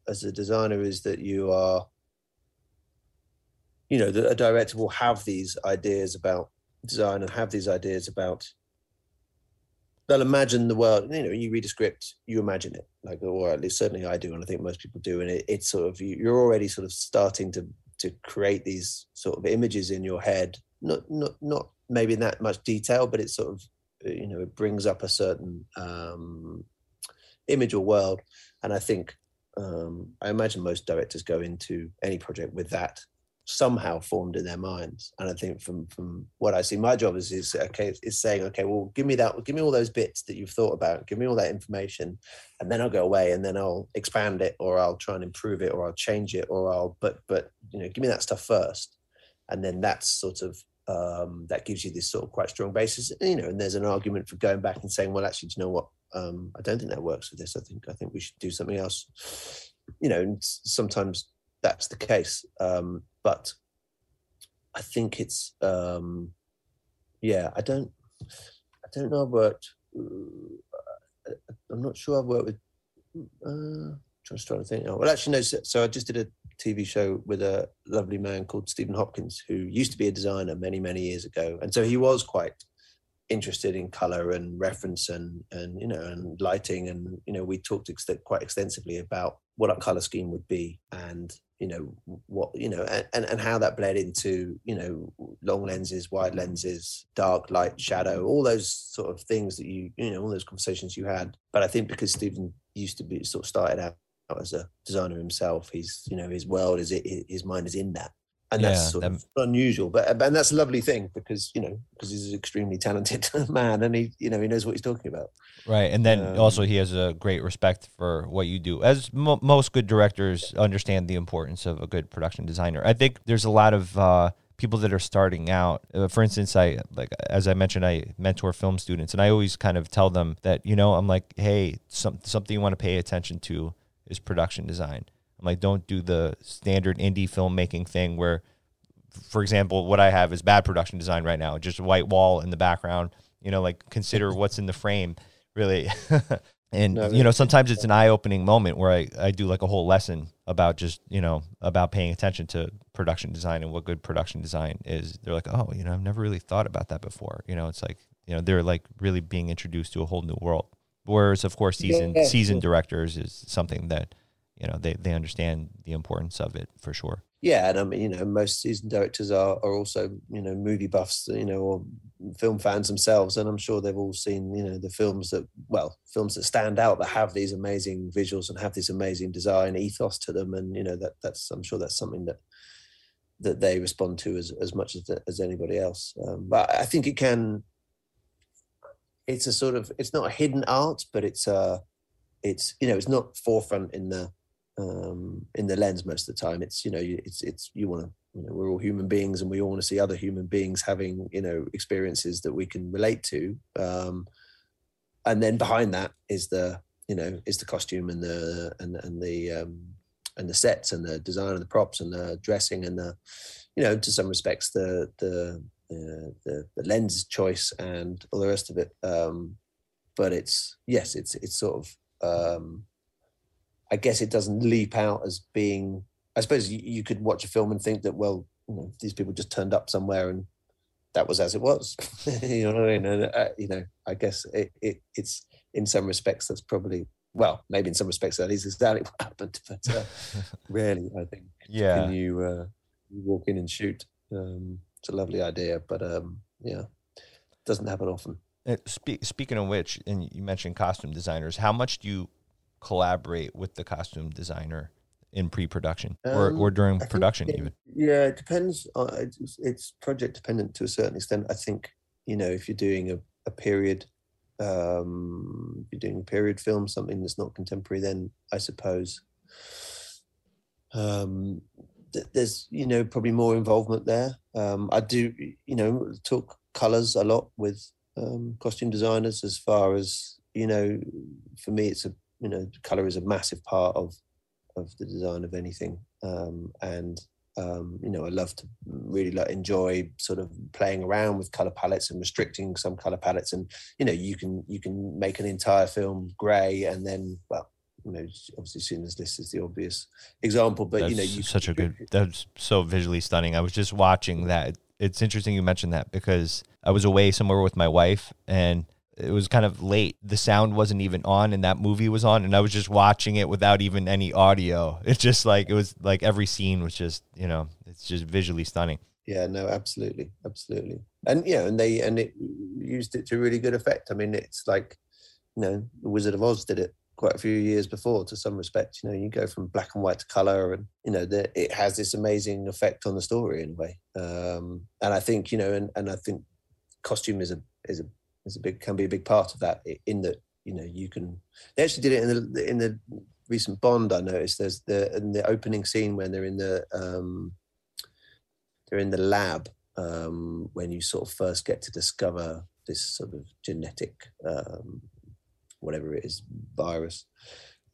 as a designer is that you are, you know, that a director will have these ideas about design and have these ideas about, they'll imagine the world. You know, you read a script, you imagine it, like, or at least certainly I do, and I think most people do. And it, it's sort of, you're already sort of starting to to create these sort of images in your head, not not not maybe in that much detail, but it's sort of, you know, it brings up a certain um, image or world. And I think, um, I imagine most directors go into any project with that somehow formed in their minds. And I think from from what I see, my job is is okay is saying, okay, well, give me that, give me all those bits that you've thought about, give me all that information, and then I'll go away and then I'll expand it, or I'll try and improve it, or I'll change it, or I'll, but but you know, give me that stuff first. And then that's sort of, um, that gives you this sort of quite strong basis, you know. And there's an argument for going back and saying, well, actually, do you know what? Um, I don't think that works for this. I think I think we should do something else. You know, and sometimes that's the case. Um, but I think it's, um, yeah, I don't, I don't know. I've worked, uh, I'm not sure I've worked with, uh, just trying to think now. Well, actually, no. So, so I just did a T V show with a lovely man called Stephen Hopkins, who used to be a designer many, many years ago. And so he was quite interested in color and reference and, and, you know, and lighting. And, you know, we talked ex- quite extensively about what our color scheme would be, and, you know, what, you know, and, and, and how that bled into, you know, long lenses, wide lenses, dark, light, shadow, all those sort of things that you, you know, all those conversations you had. But I think because Stephen used to be sort of started out as a designer himself, he's, you know, his world is, his mind is in that. And that's yeah, sort of that... unusual, but and that's a lovely thing, because, you know, because he's an extremely talented man, and he, you know, he knows what he's talking about. Right, and then um, also he has a great respect for what you do, as mo- most good directors understand the importance of a good production designer. I think there's a lot of uh, people that are starting out. Uh, for instance, I like as I mentioned, I mentor film students, and I always kind of tell them that, you know, I'm like, hey, some, something you want to pay attention to is production design. I'm like, don't do the standard indie filmmaking thing where, for example, what I have is bad production design right now, just a white wall in the background, you know, like consider what's in the frame, really. And, no, you know, sometimes it's an eye-opening moment where I, I do like a whole lesson about just, you know, about paying attention to production design and what good production design is. They're like, oh, you know, I've never really thought about that before. You know, it's like, you know, they're like really being introduced to a whole new world. Whereas, of course, seasoned, yeah, yeah. seasoned directors is something that, you know, they, they understand the importance of it for sure. Yeah, and I mean, you know, most seasoned directors are are also, you know, movie buffs, you know, or film fans themselves, and I'm sure they've all seen, you know, the films that, well, films that stand out that have these amazing visuals and have this amazing design ethos to them, and you know that that's I'm sure that's something that that they respond to as as much as the, as anybody else. Um, but I think it can, it's a sort of, it's not a hidden art, but it's a, it's you know, it's not forefront in the um in the lens most of the time. It's, you know, it's it's you want to, you know, we're all human beings, and we all want to see other human beings having, you know, experiences that we can relate to, um and then behind that is the, you know, is the costume and the and and the um and the sets and the design and the props and the dressing and the, you know, to some respects the the uh, the, the lens choice and all the rest of it. Um but it's, yes, it's it's sort of, um I guess it doesn't leap out as being, I suppose you, you could watch a film and think that, well, you know, these people just turned up somewhere and that was as it was. You know what I mean? And, uh, you know, I guess it, it it's in some respects that's probably, well, maybe in some respects that is exactly what happened, but uh, really, I think, yeah, can you, uh, you walk in and shoot. Um, it's a lovely idea, but um, yeah, it doesn't happen often. Uh, spe- speaking of which, and you mentioned costume designers, how much do you collaborate with the costume designer in pre-production or, um, or during I production it, even? Yeah, it depends. On, it's, it's project dependent to a certain extent. I think, you know, if you're doing a, a period, um, if you're doing a period film, something that's not contemporary, then I suppose um, th- there's, you know, probably more involvement there. Um, I do, you know, talk colours a lot with um, costume designers as far as, you know, for me, it's a, you know, colour is a massive part of of the design of anything. Um, and, um, you know, I love to really like, enjoy sort of playing around with colour palettes and restricting some colour palettes. And, you know, you can you can make an entire film grey and then, well, you know, obviously seen as this is the obvious example, but that's, you know, you such a good, that's so visually stunning. I was just watching that. It's interesting you mentioned that because I was away somewhere with my wife and it was kind of late. The sound wasn't even on and that movie was on and I was just watching it without even any audio. It's just like, it was like every scene was just, you know, it's just visually stunning. Yeah, no, absolutely. Absolutely. And, yeah, and they, and it used it to really good effect. I mean, it's like, you know, The Wizard of Oz did it quite a few years before to some respect. You know, you go from black and white to color and, you know, the, it has this amazing effect on the story in a way. Um, and I think, you know, and, and I think costume is a, is a, It's a big, can be a big part of that in that, you know, you can, they actually did it in the, in the recent Bond. I noticed there's the, in the opening scene when they're in the, um, they're in the lab, um, when you sort of first get to discover this sort of genetic, um, whatever it is, virus.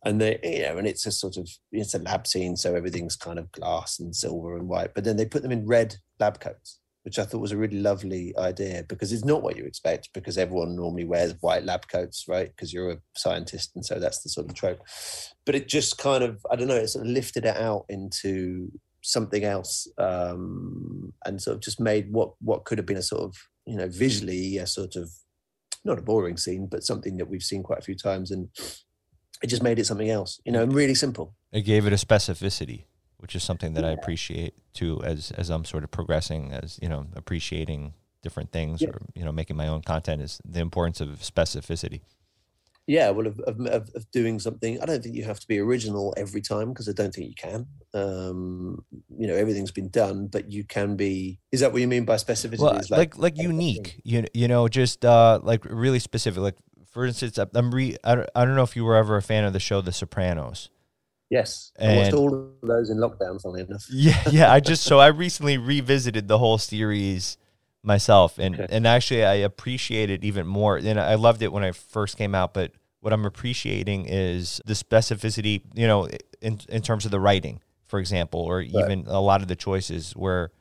And they, you know, and it's a sort of, it's a lab scene. So everything's kind of glass and silver and white, but then they put them in red lab coats, which I thought was a really lovely idea because it's not what you expect because everyone normally wears white lab coats, right? Because you're a scientist and so that's the sort of trope. But it just kind of, I don't know, it sort of lifted it out into something else um, and sort of just made what what could have been a sort of, you know, visually a sort of, not a boring scene, but something that we've seen quite a few times and it just made it something else, you know, and really simple. It gave it a specificity, which is something that yeah. I appreciate too, as, as I'm sort of progressing, as, you know, appreciating different things yeah. or, you know, making my own content is the importance of specificity. Yeah. Well, of, of, of doing something, I don't think you have to be original every time. Cause I don't think you can, um, you know, everything's been done, but you can be, is that what you mean by specificity? Well, like, like, like unique, you, you know, just uh, like really specific, like for instance, I'm re I don't, I don't know if you were ever a fan of the show, The Sopranos. Yes, and I watched all of those in lockdown, funnily enough. Yeah, yeah. I just so I recently revisited the whole series myself, and okay. and actually I appreciate it even more. And I loved it when I first came out, but what I'm appreciating is the specificity, you know, in in terms of the writing, for example, or even right. a lot of the choices where,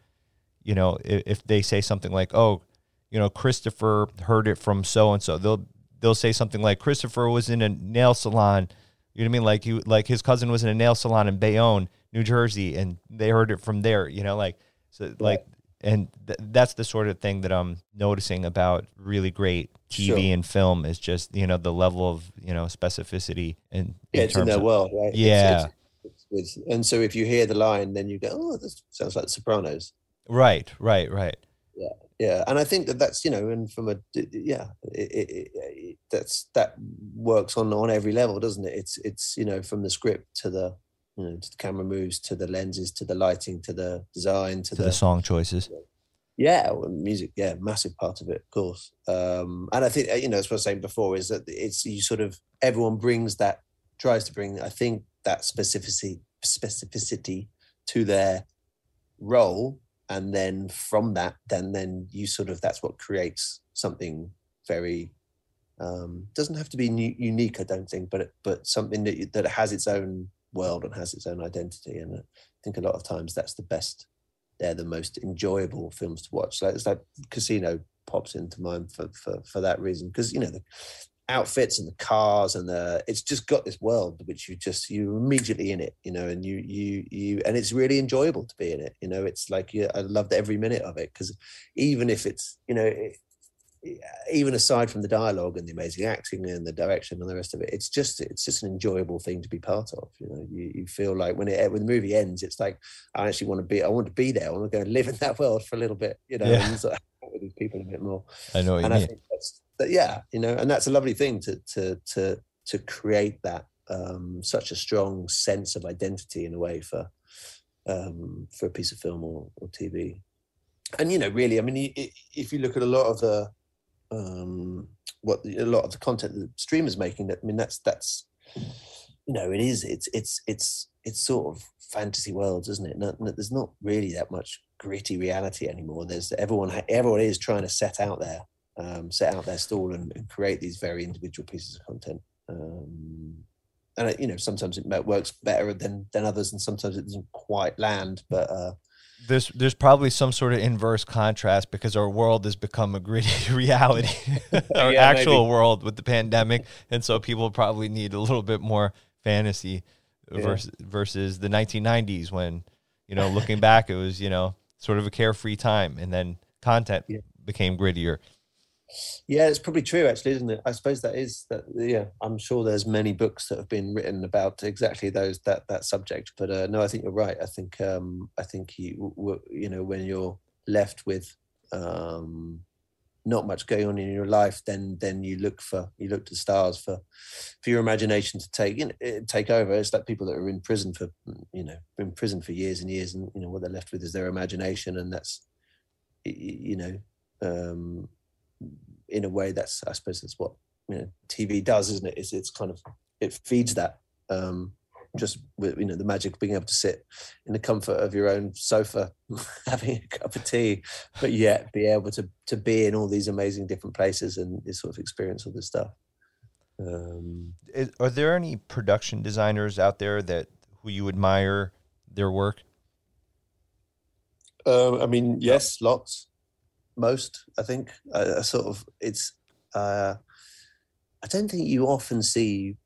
you know, if, if they say something like, "Oh, you know, Christopher heard it from so and so," they'll they'll say something like, "Christopher was in a nail salon." You know what I mean? Like you, like his cousin was in a nail salon in Bayonne, New Jersey, and they heard it from there, you know, like, so like, and th that's the sort of thing that I'm noticing about really great T V sure. and film is just, you know, the level of, you know, specificity. And yeah, it's in their world, right? Yeah. It's, it's, it's, and so if you hear the line, then you go, oh, this sounds like The Sopranos. Right, right, right. Yeah. Yeah. And I think that that's, you know, and from a, yeah, it, it, it, that's, that works on, on every level, doesn't it? It's, it's, you know, from the script to the, you know, to the camera moves, to the lenses, to the lighting, to the design, to, to the, the song choices. Yeah. Well, music. Yeah. Massive part of it, of course. Um, and I think, you know, that's what I was saying before is that it's, you sort of, everyone brings that, tries to bring, I think that specificity, specificity to their role. And then from that, then then you sort of, that's what creates something very, um, doesn't have to be new, unique, I don't think, but but something that that has its own world and has its own identity. And I think a lot of times that's the best, they're the most enjoyable films to watch. Like, it's like Casino pops into mind for, for, for that reason. Because, you know, the outfits and the cars and the, it's just got this world which you just, you're immediately in it, you know, and you you you and it's really enjoyable to be in it, you know. It's like, yeah, I loved every minute of it, because even if it's, you know, it, even aside from the dialogue and the amazing acting and the direction and the rest of it, it's just it's just an enjoyable thing to be part of, you know. You, you feel like when it when the movie ends, it's like, I actually want to be I want to be there, I want to go and live in that world for a little bit, you know. Yeah. And sort of hang with these people a bit more. I know what and you I mean. Think that's But yeah, you know, and that's a lovely thing to to to to create that um, such a strong sense of identity in a way for um, for a piece of film or, or T V. And you know, really, I mean, if you look at a lot of the um, what a lot of the content that the streamers making, that I mean, that's that's you know, it is it's it's it's it's sort of fantasy worlds, isn't it? No, no, there's not really that much gritty reality anymore. There's everyone everyone is trying to set out there. Um, set out their stall and, and create these very individual pieces of content. Um, and, you know, sometimes it works better than, than others, and sometimes it doesn't quite land. But uh, there's, there's probably some sort of inverse contrast because our world has become a gritty reality, our yeah, actual maybe. world with the pandemic. And so people probably need a little bit more fantasy yeah. versus versus the nineteen nineties when, you know, looking back, it was, you know, sort of a carefree time, and then content yeah. became grittier. Yeah, it's probably true, actually, isn't it? I suppose that is that. Yeah, I'm sure there's many books that have been written about exactly those that that subject. But uh, no, I think you're right. I think um, I think you you know when you're left with um, not much going on in your life, then then you look for you look to stars for for your imagination to take you know, take over. It's like people that are in prison for you know in prison for years and years, and you know what they're left with is their imagination, and that's you know. Um, in a way that's I suppose that's what you know T V does, isn't it? It's it's kind of it feeds that um just with you know the magic of being able to sit in the comfort of your own sofa having a cup of tea, but yet be able to to be in all these amazing different places and sort of experience all this stuff. Um is, are there any production designers out there that who you admire their work? um I mean, yes, lots. Most, I think, uh, sort of. It's. Uh, I don't think you often see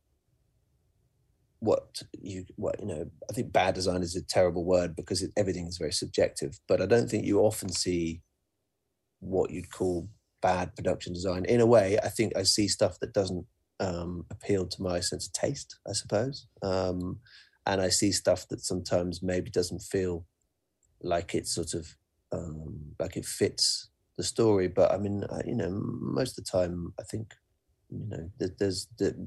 what you what you know. I think bad design is a terrible word because it, everything is very subjective. But I don't think you often see what you'd call bad production design. In a way, I think I see stuff that doesn't um, appeal to my sense of taste, I suppose, um, and I see stuff that sometimes maybe doesn't feel like it's sort of um, like it fits the story. But I mean, I, you know, most of the time, I think, you know, that there's the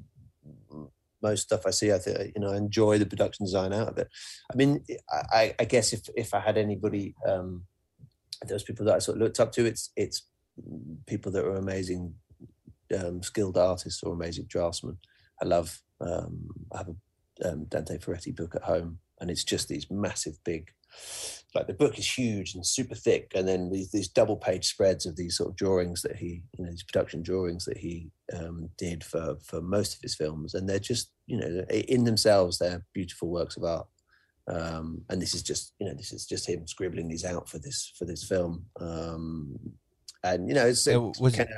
most stuff I see, I think, you know, I enjoy the production design out of it. I mean, I, I guess if, if I had anybody, um, those people that I sort of looked up to, it's, it's people that are amazing, um, skilled artists or amazing draftsmen. I love, um, I have a um, Dante Ferretti book at home, and it's just these massive, big, like the book is huge and super thick, and then these, these double page spreads of these sort of drawings that he, you know, these production drawings that he um, did for, for most of his films. And they're just, you know, in themselves, they're beautiful works of art. Um, and this is just, you know, this is just him scribbling these out for this, for this film. Um, and, you know, it's, it was kind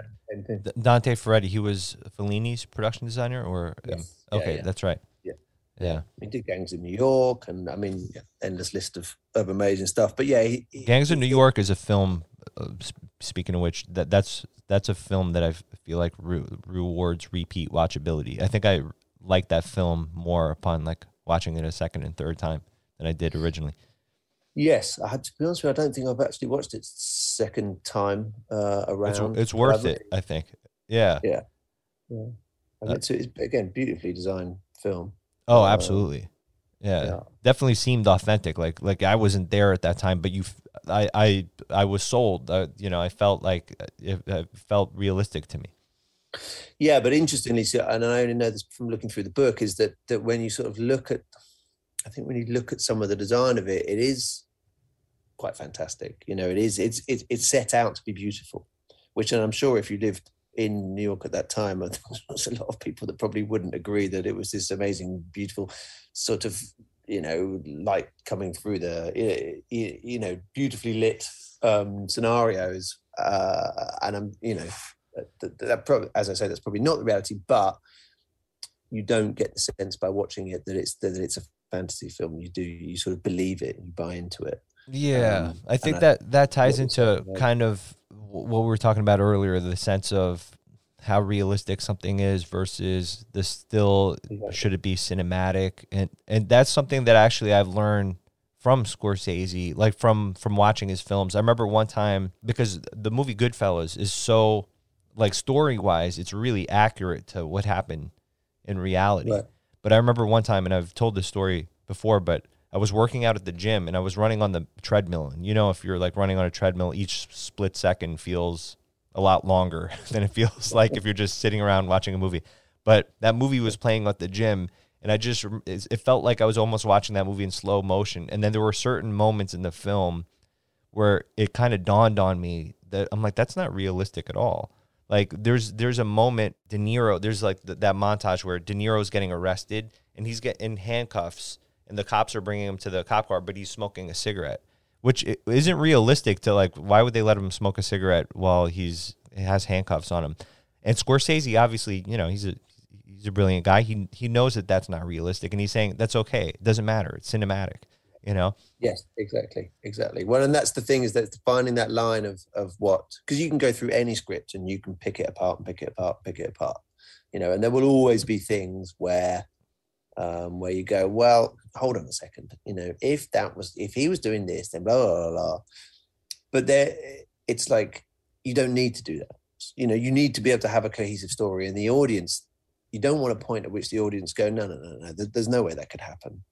of Dante Ferretti. He was Fellini's production designer or, yes. um, okay, yeah, yeah. That's right. Yeah, he did Gangs of New York, and I mean, yeah. endless list of, of amazing stuff. But yeah, he, he, Gangs of New York is a film. Uh, speaking of which, that that's that's a film that I feel like re- rewards repeat watchability. I think I like that film more upon like watching it a second and third time than I did originally. Yes, I had to be honest with you. I don't think I've actually watched it second time uh, around. It's, it's worth it, I think. Yeah, yeah, yeah. And uh, it's, it's again beautifully designed film. Oh, absolutely. Yeah. yeah. Definitely seemed authentic. Like, like I wasn't there at that time, but you, I, I, I was sold, uh, you know, I felt like it, it felt realistic to me. Yeah. But interestingly, so, and I only know this from looking through the book, is that, that when you sort of look at, I think when you look at some of the design of it, it is quite fantastic. You know, it is, it's, it's, it's set out to be beautiful, which, and I'm sure if you lived in New York at that time, there was a lot of people that probably wouldn't agree that it was this amazing, beautiful sort of, you know, light coming through the, you know, beautifully lit um, scenarios. Uh, and I'm, you know, that, that probably, as I say, that's probably not the reality, but you don't get the sense by watching it that it's that it's a fantasy film. You do, you sort of believe it, you buy into it. Yeah, um, I think I, that that ties into kind of what we were talking about earlier, the sense of how realistic something is versus the still, exactly. Should it be cinematic? And and that's something that actually I've learned from Scorsese, like from, from watching his films. I remember one time, because the movie Goodfellas is so, like story-wise, it's really accurate to what happened in reality. Right. But I remember one time, and I've told this story before, but I was working out at the gym and I was running on the treadmill. And you know, if you're like running on a treadmill, each split second feels a lot longer than it feels like if you're just sitting around watching a movie. But that movie was playing at the gym, and I just, it felt like I was almost watching that movie in slow motion. And then there were certain moments in the film where it kind of dawned on me that I'm like, that's not realistic at all. Like there's, there's a moment, De Niro, there's like th- that montage where De Niro's getting arrested and he's getting in handcuffs, and the cops are bringing him to the cop car, but he's smoking a cigarette, which isn't realistic to, like, why would they let him smoke a cigarette while he's has handcuffs on him? And Scorsese, obviously, you know, he's a, he's a brilliant guy. He he knows that that's not realistic, and he's saying that's okay. It doesn't matter. It's cinematic, you know. Yes, exactly, exactly. Well, and that's the thing, is that finding that line of of what, because you can go through any script and you can pick it apart and pick it apart, pick it apart, you know. And there will always be things where um, where you go, well, hold on a second, you know, if that was if he was doing this, then blah blah blah, blah. But there, it's like you don't need to do that. You know, you need to be able to have a cohesive story, and the audience, you don't want a point at which the audience go, no, no, no, no, there's no way that could happen.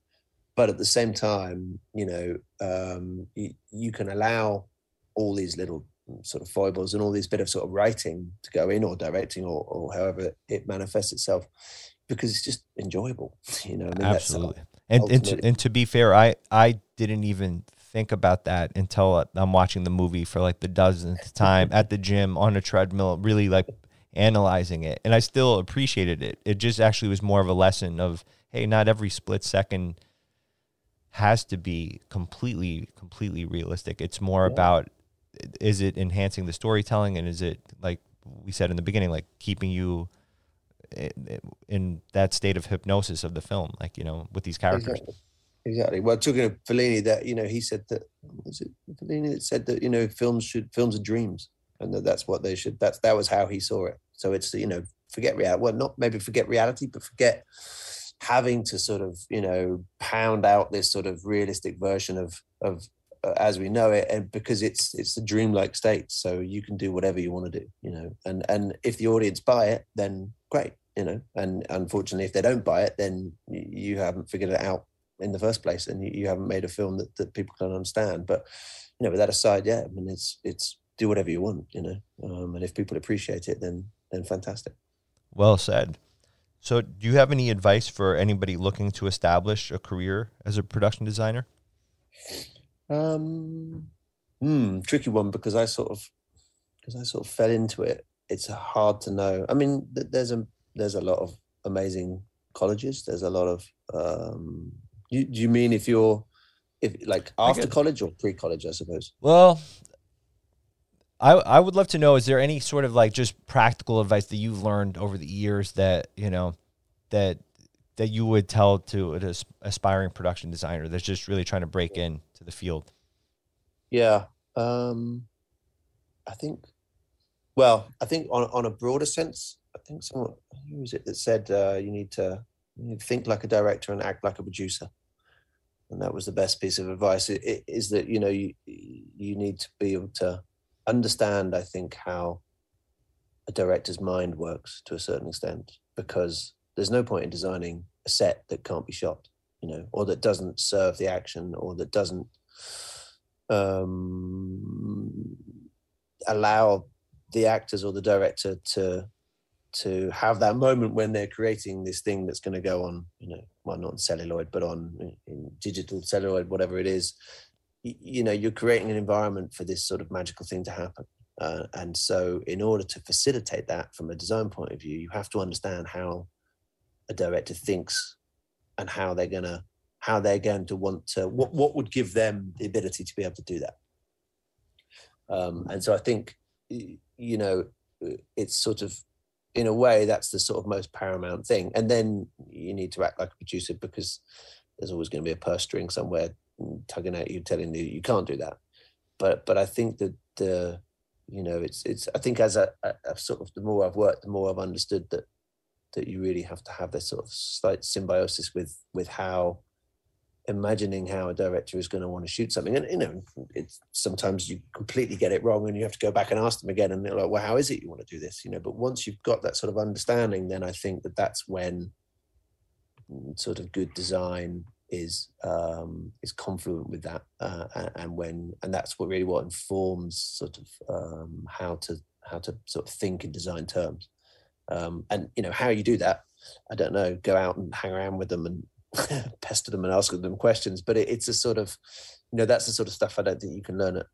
But at the same time, you know, um, you, you can allow all these little sort of foibles and all these bit of sort of writing to go in, or directing, or, or however it manifests itself, because it's just enjoyable, you know. I mean, absolutely. That's and, and, to, and to be fair, I, I didn't even think about that until I'm watching the movie for like the dozenth time at the gym on a treadmill, really like analyzing it. And I still appreciated it. It just actually was more of a lesson of, hey, not every split second has to be completely, completely realistic. It's more yeah. about, is it enhancing the storytelling? And is it, like we said in the beginning, like keeping you in that state of hypnosis of the film, like, you know, with these characters. Exactly. Exactly. Well, talking of Fellini, that, you know, he said that, was it Fellini that said that, you know, films should, films are dreams, and that that's what they should, that's, that was how he saw it. So it's, you know, forget reality. Well, not maybe forget reality, but forget having to sort of, you know, pound out this sort of realistic version of, of uh, as we know it. And because it's, it's a dreamlike state. So you can do whatever you want to do, you know, and, and if the audience buy it, then great, you know, and unfortunately, if they don't buy it, then you haven't figured it out in the first place, and you, you haven't made a film that, that people can understand. But, you know, with that aside, yeah, I mean, it's it's do whatever you want, you know, um, and if people appreciate it, then then fantastic. Well said. So do you have any advice for anybody looking to establish a career as a production designer? Um, hmm, tricky one, because I sort of because I sort of fell into it. It's hard to know. I mean, there's a there's a lot of amazing colleges. There's a lot of um, You, do you mean if you're, if like after college or pre-college, I suppose? Well, I I would love to know, is there any sort of like just practical advice that you've learned over the years that, you know, that that you would tell to an aspiring production designer that's just really trying to break into the field? Yeah, um, I think, well, I think on, on a broader sense, I think someone, who was it that said uh, you need to, you need to think like a director and act like a producer. And that was the best piece of advice, it, it, is that, you know, you, you need to be able to understand, I think, how a director's mind works to a certain extent, because there's no point in designing a set that can't be shot, you know, or that doesn't serve the action, or that doesn't um, allow the actors or the director to to have that moment when they're creating this thing that's going to go on, you know, well, not on celluloid, but on in digital celluloid, whatever it is, you, you know, you're creating an environment for this sort of magical thing to happen. Uh, and so in order to facilitate that from a design point of view, you have to understand how a director thinks and how they're going to, how they're going to want to, what, what would give them the ability to be able to do that. Um, and so I think, you know, it's sort of, in a way, that's the sort of most paramount thing. And then you need to act like a producer, because there's always going to be a purse string somewhere tugging at you, telling you you can't do that. But but I think that the, you know, it's it's I think as a, a, a sort of the more I've worked, the more I've understood that that you really have to have this sort of slight symbiosis with with how imagining how a director is going to want to shoot something. And you know, it's sometimes you completely get it wrong, and you have to go back and ask them again, and they're like, well, how is it you want to do this, you know? But once you've got that sort of understanding, then I think that that's when sort of good design is um is confluent with that, uh, and when and that's what really what informs sort of um how to how to sort of think in design terms, um and you know, how you do that, I don't know, go out and hang around with them and pester them and ask them questions, but it, it's a sort of, you know, that's the sort of stuff I don't think you can learn at,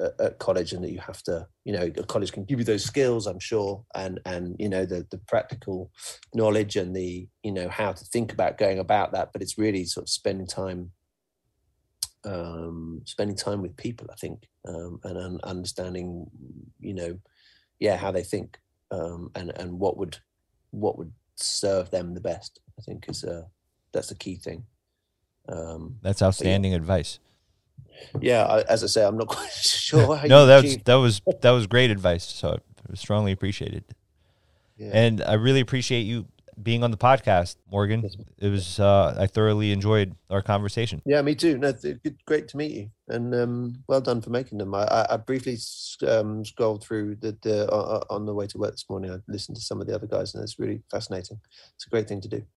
at, at college, and that you have to, you know, a college can give you those skills, I'm sure, and and you know, the the practical knowledge and the, you know, how to think about going about that, but it's really sort of spending time um spending time with people, I think, um and, and understanding, you know, yeah, how they think, um and and what would what would serve them the best, I think is uh, that's the key thing. Um, that's outstanding yeah. advice. Yeah, I, as I say, I'm not quite sure. How no, that was, that was that was great advice. So it was strongly appreciated. Yeah. And I really appreciate you being on the podcast, Morgan. It was uh, I thoroughly enjoyed our conversation. Yeah, me too. No, th- great to meet you, and um, well done for making them. I, I briefly um, scrolled through the, the uh, on the way to work this morning. I listened to some of the other guys, and it's really fascinating. It's a great thing to do.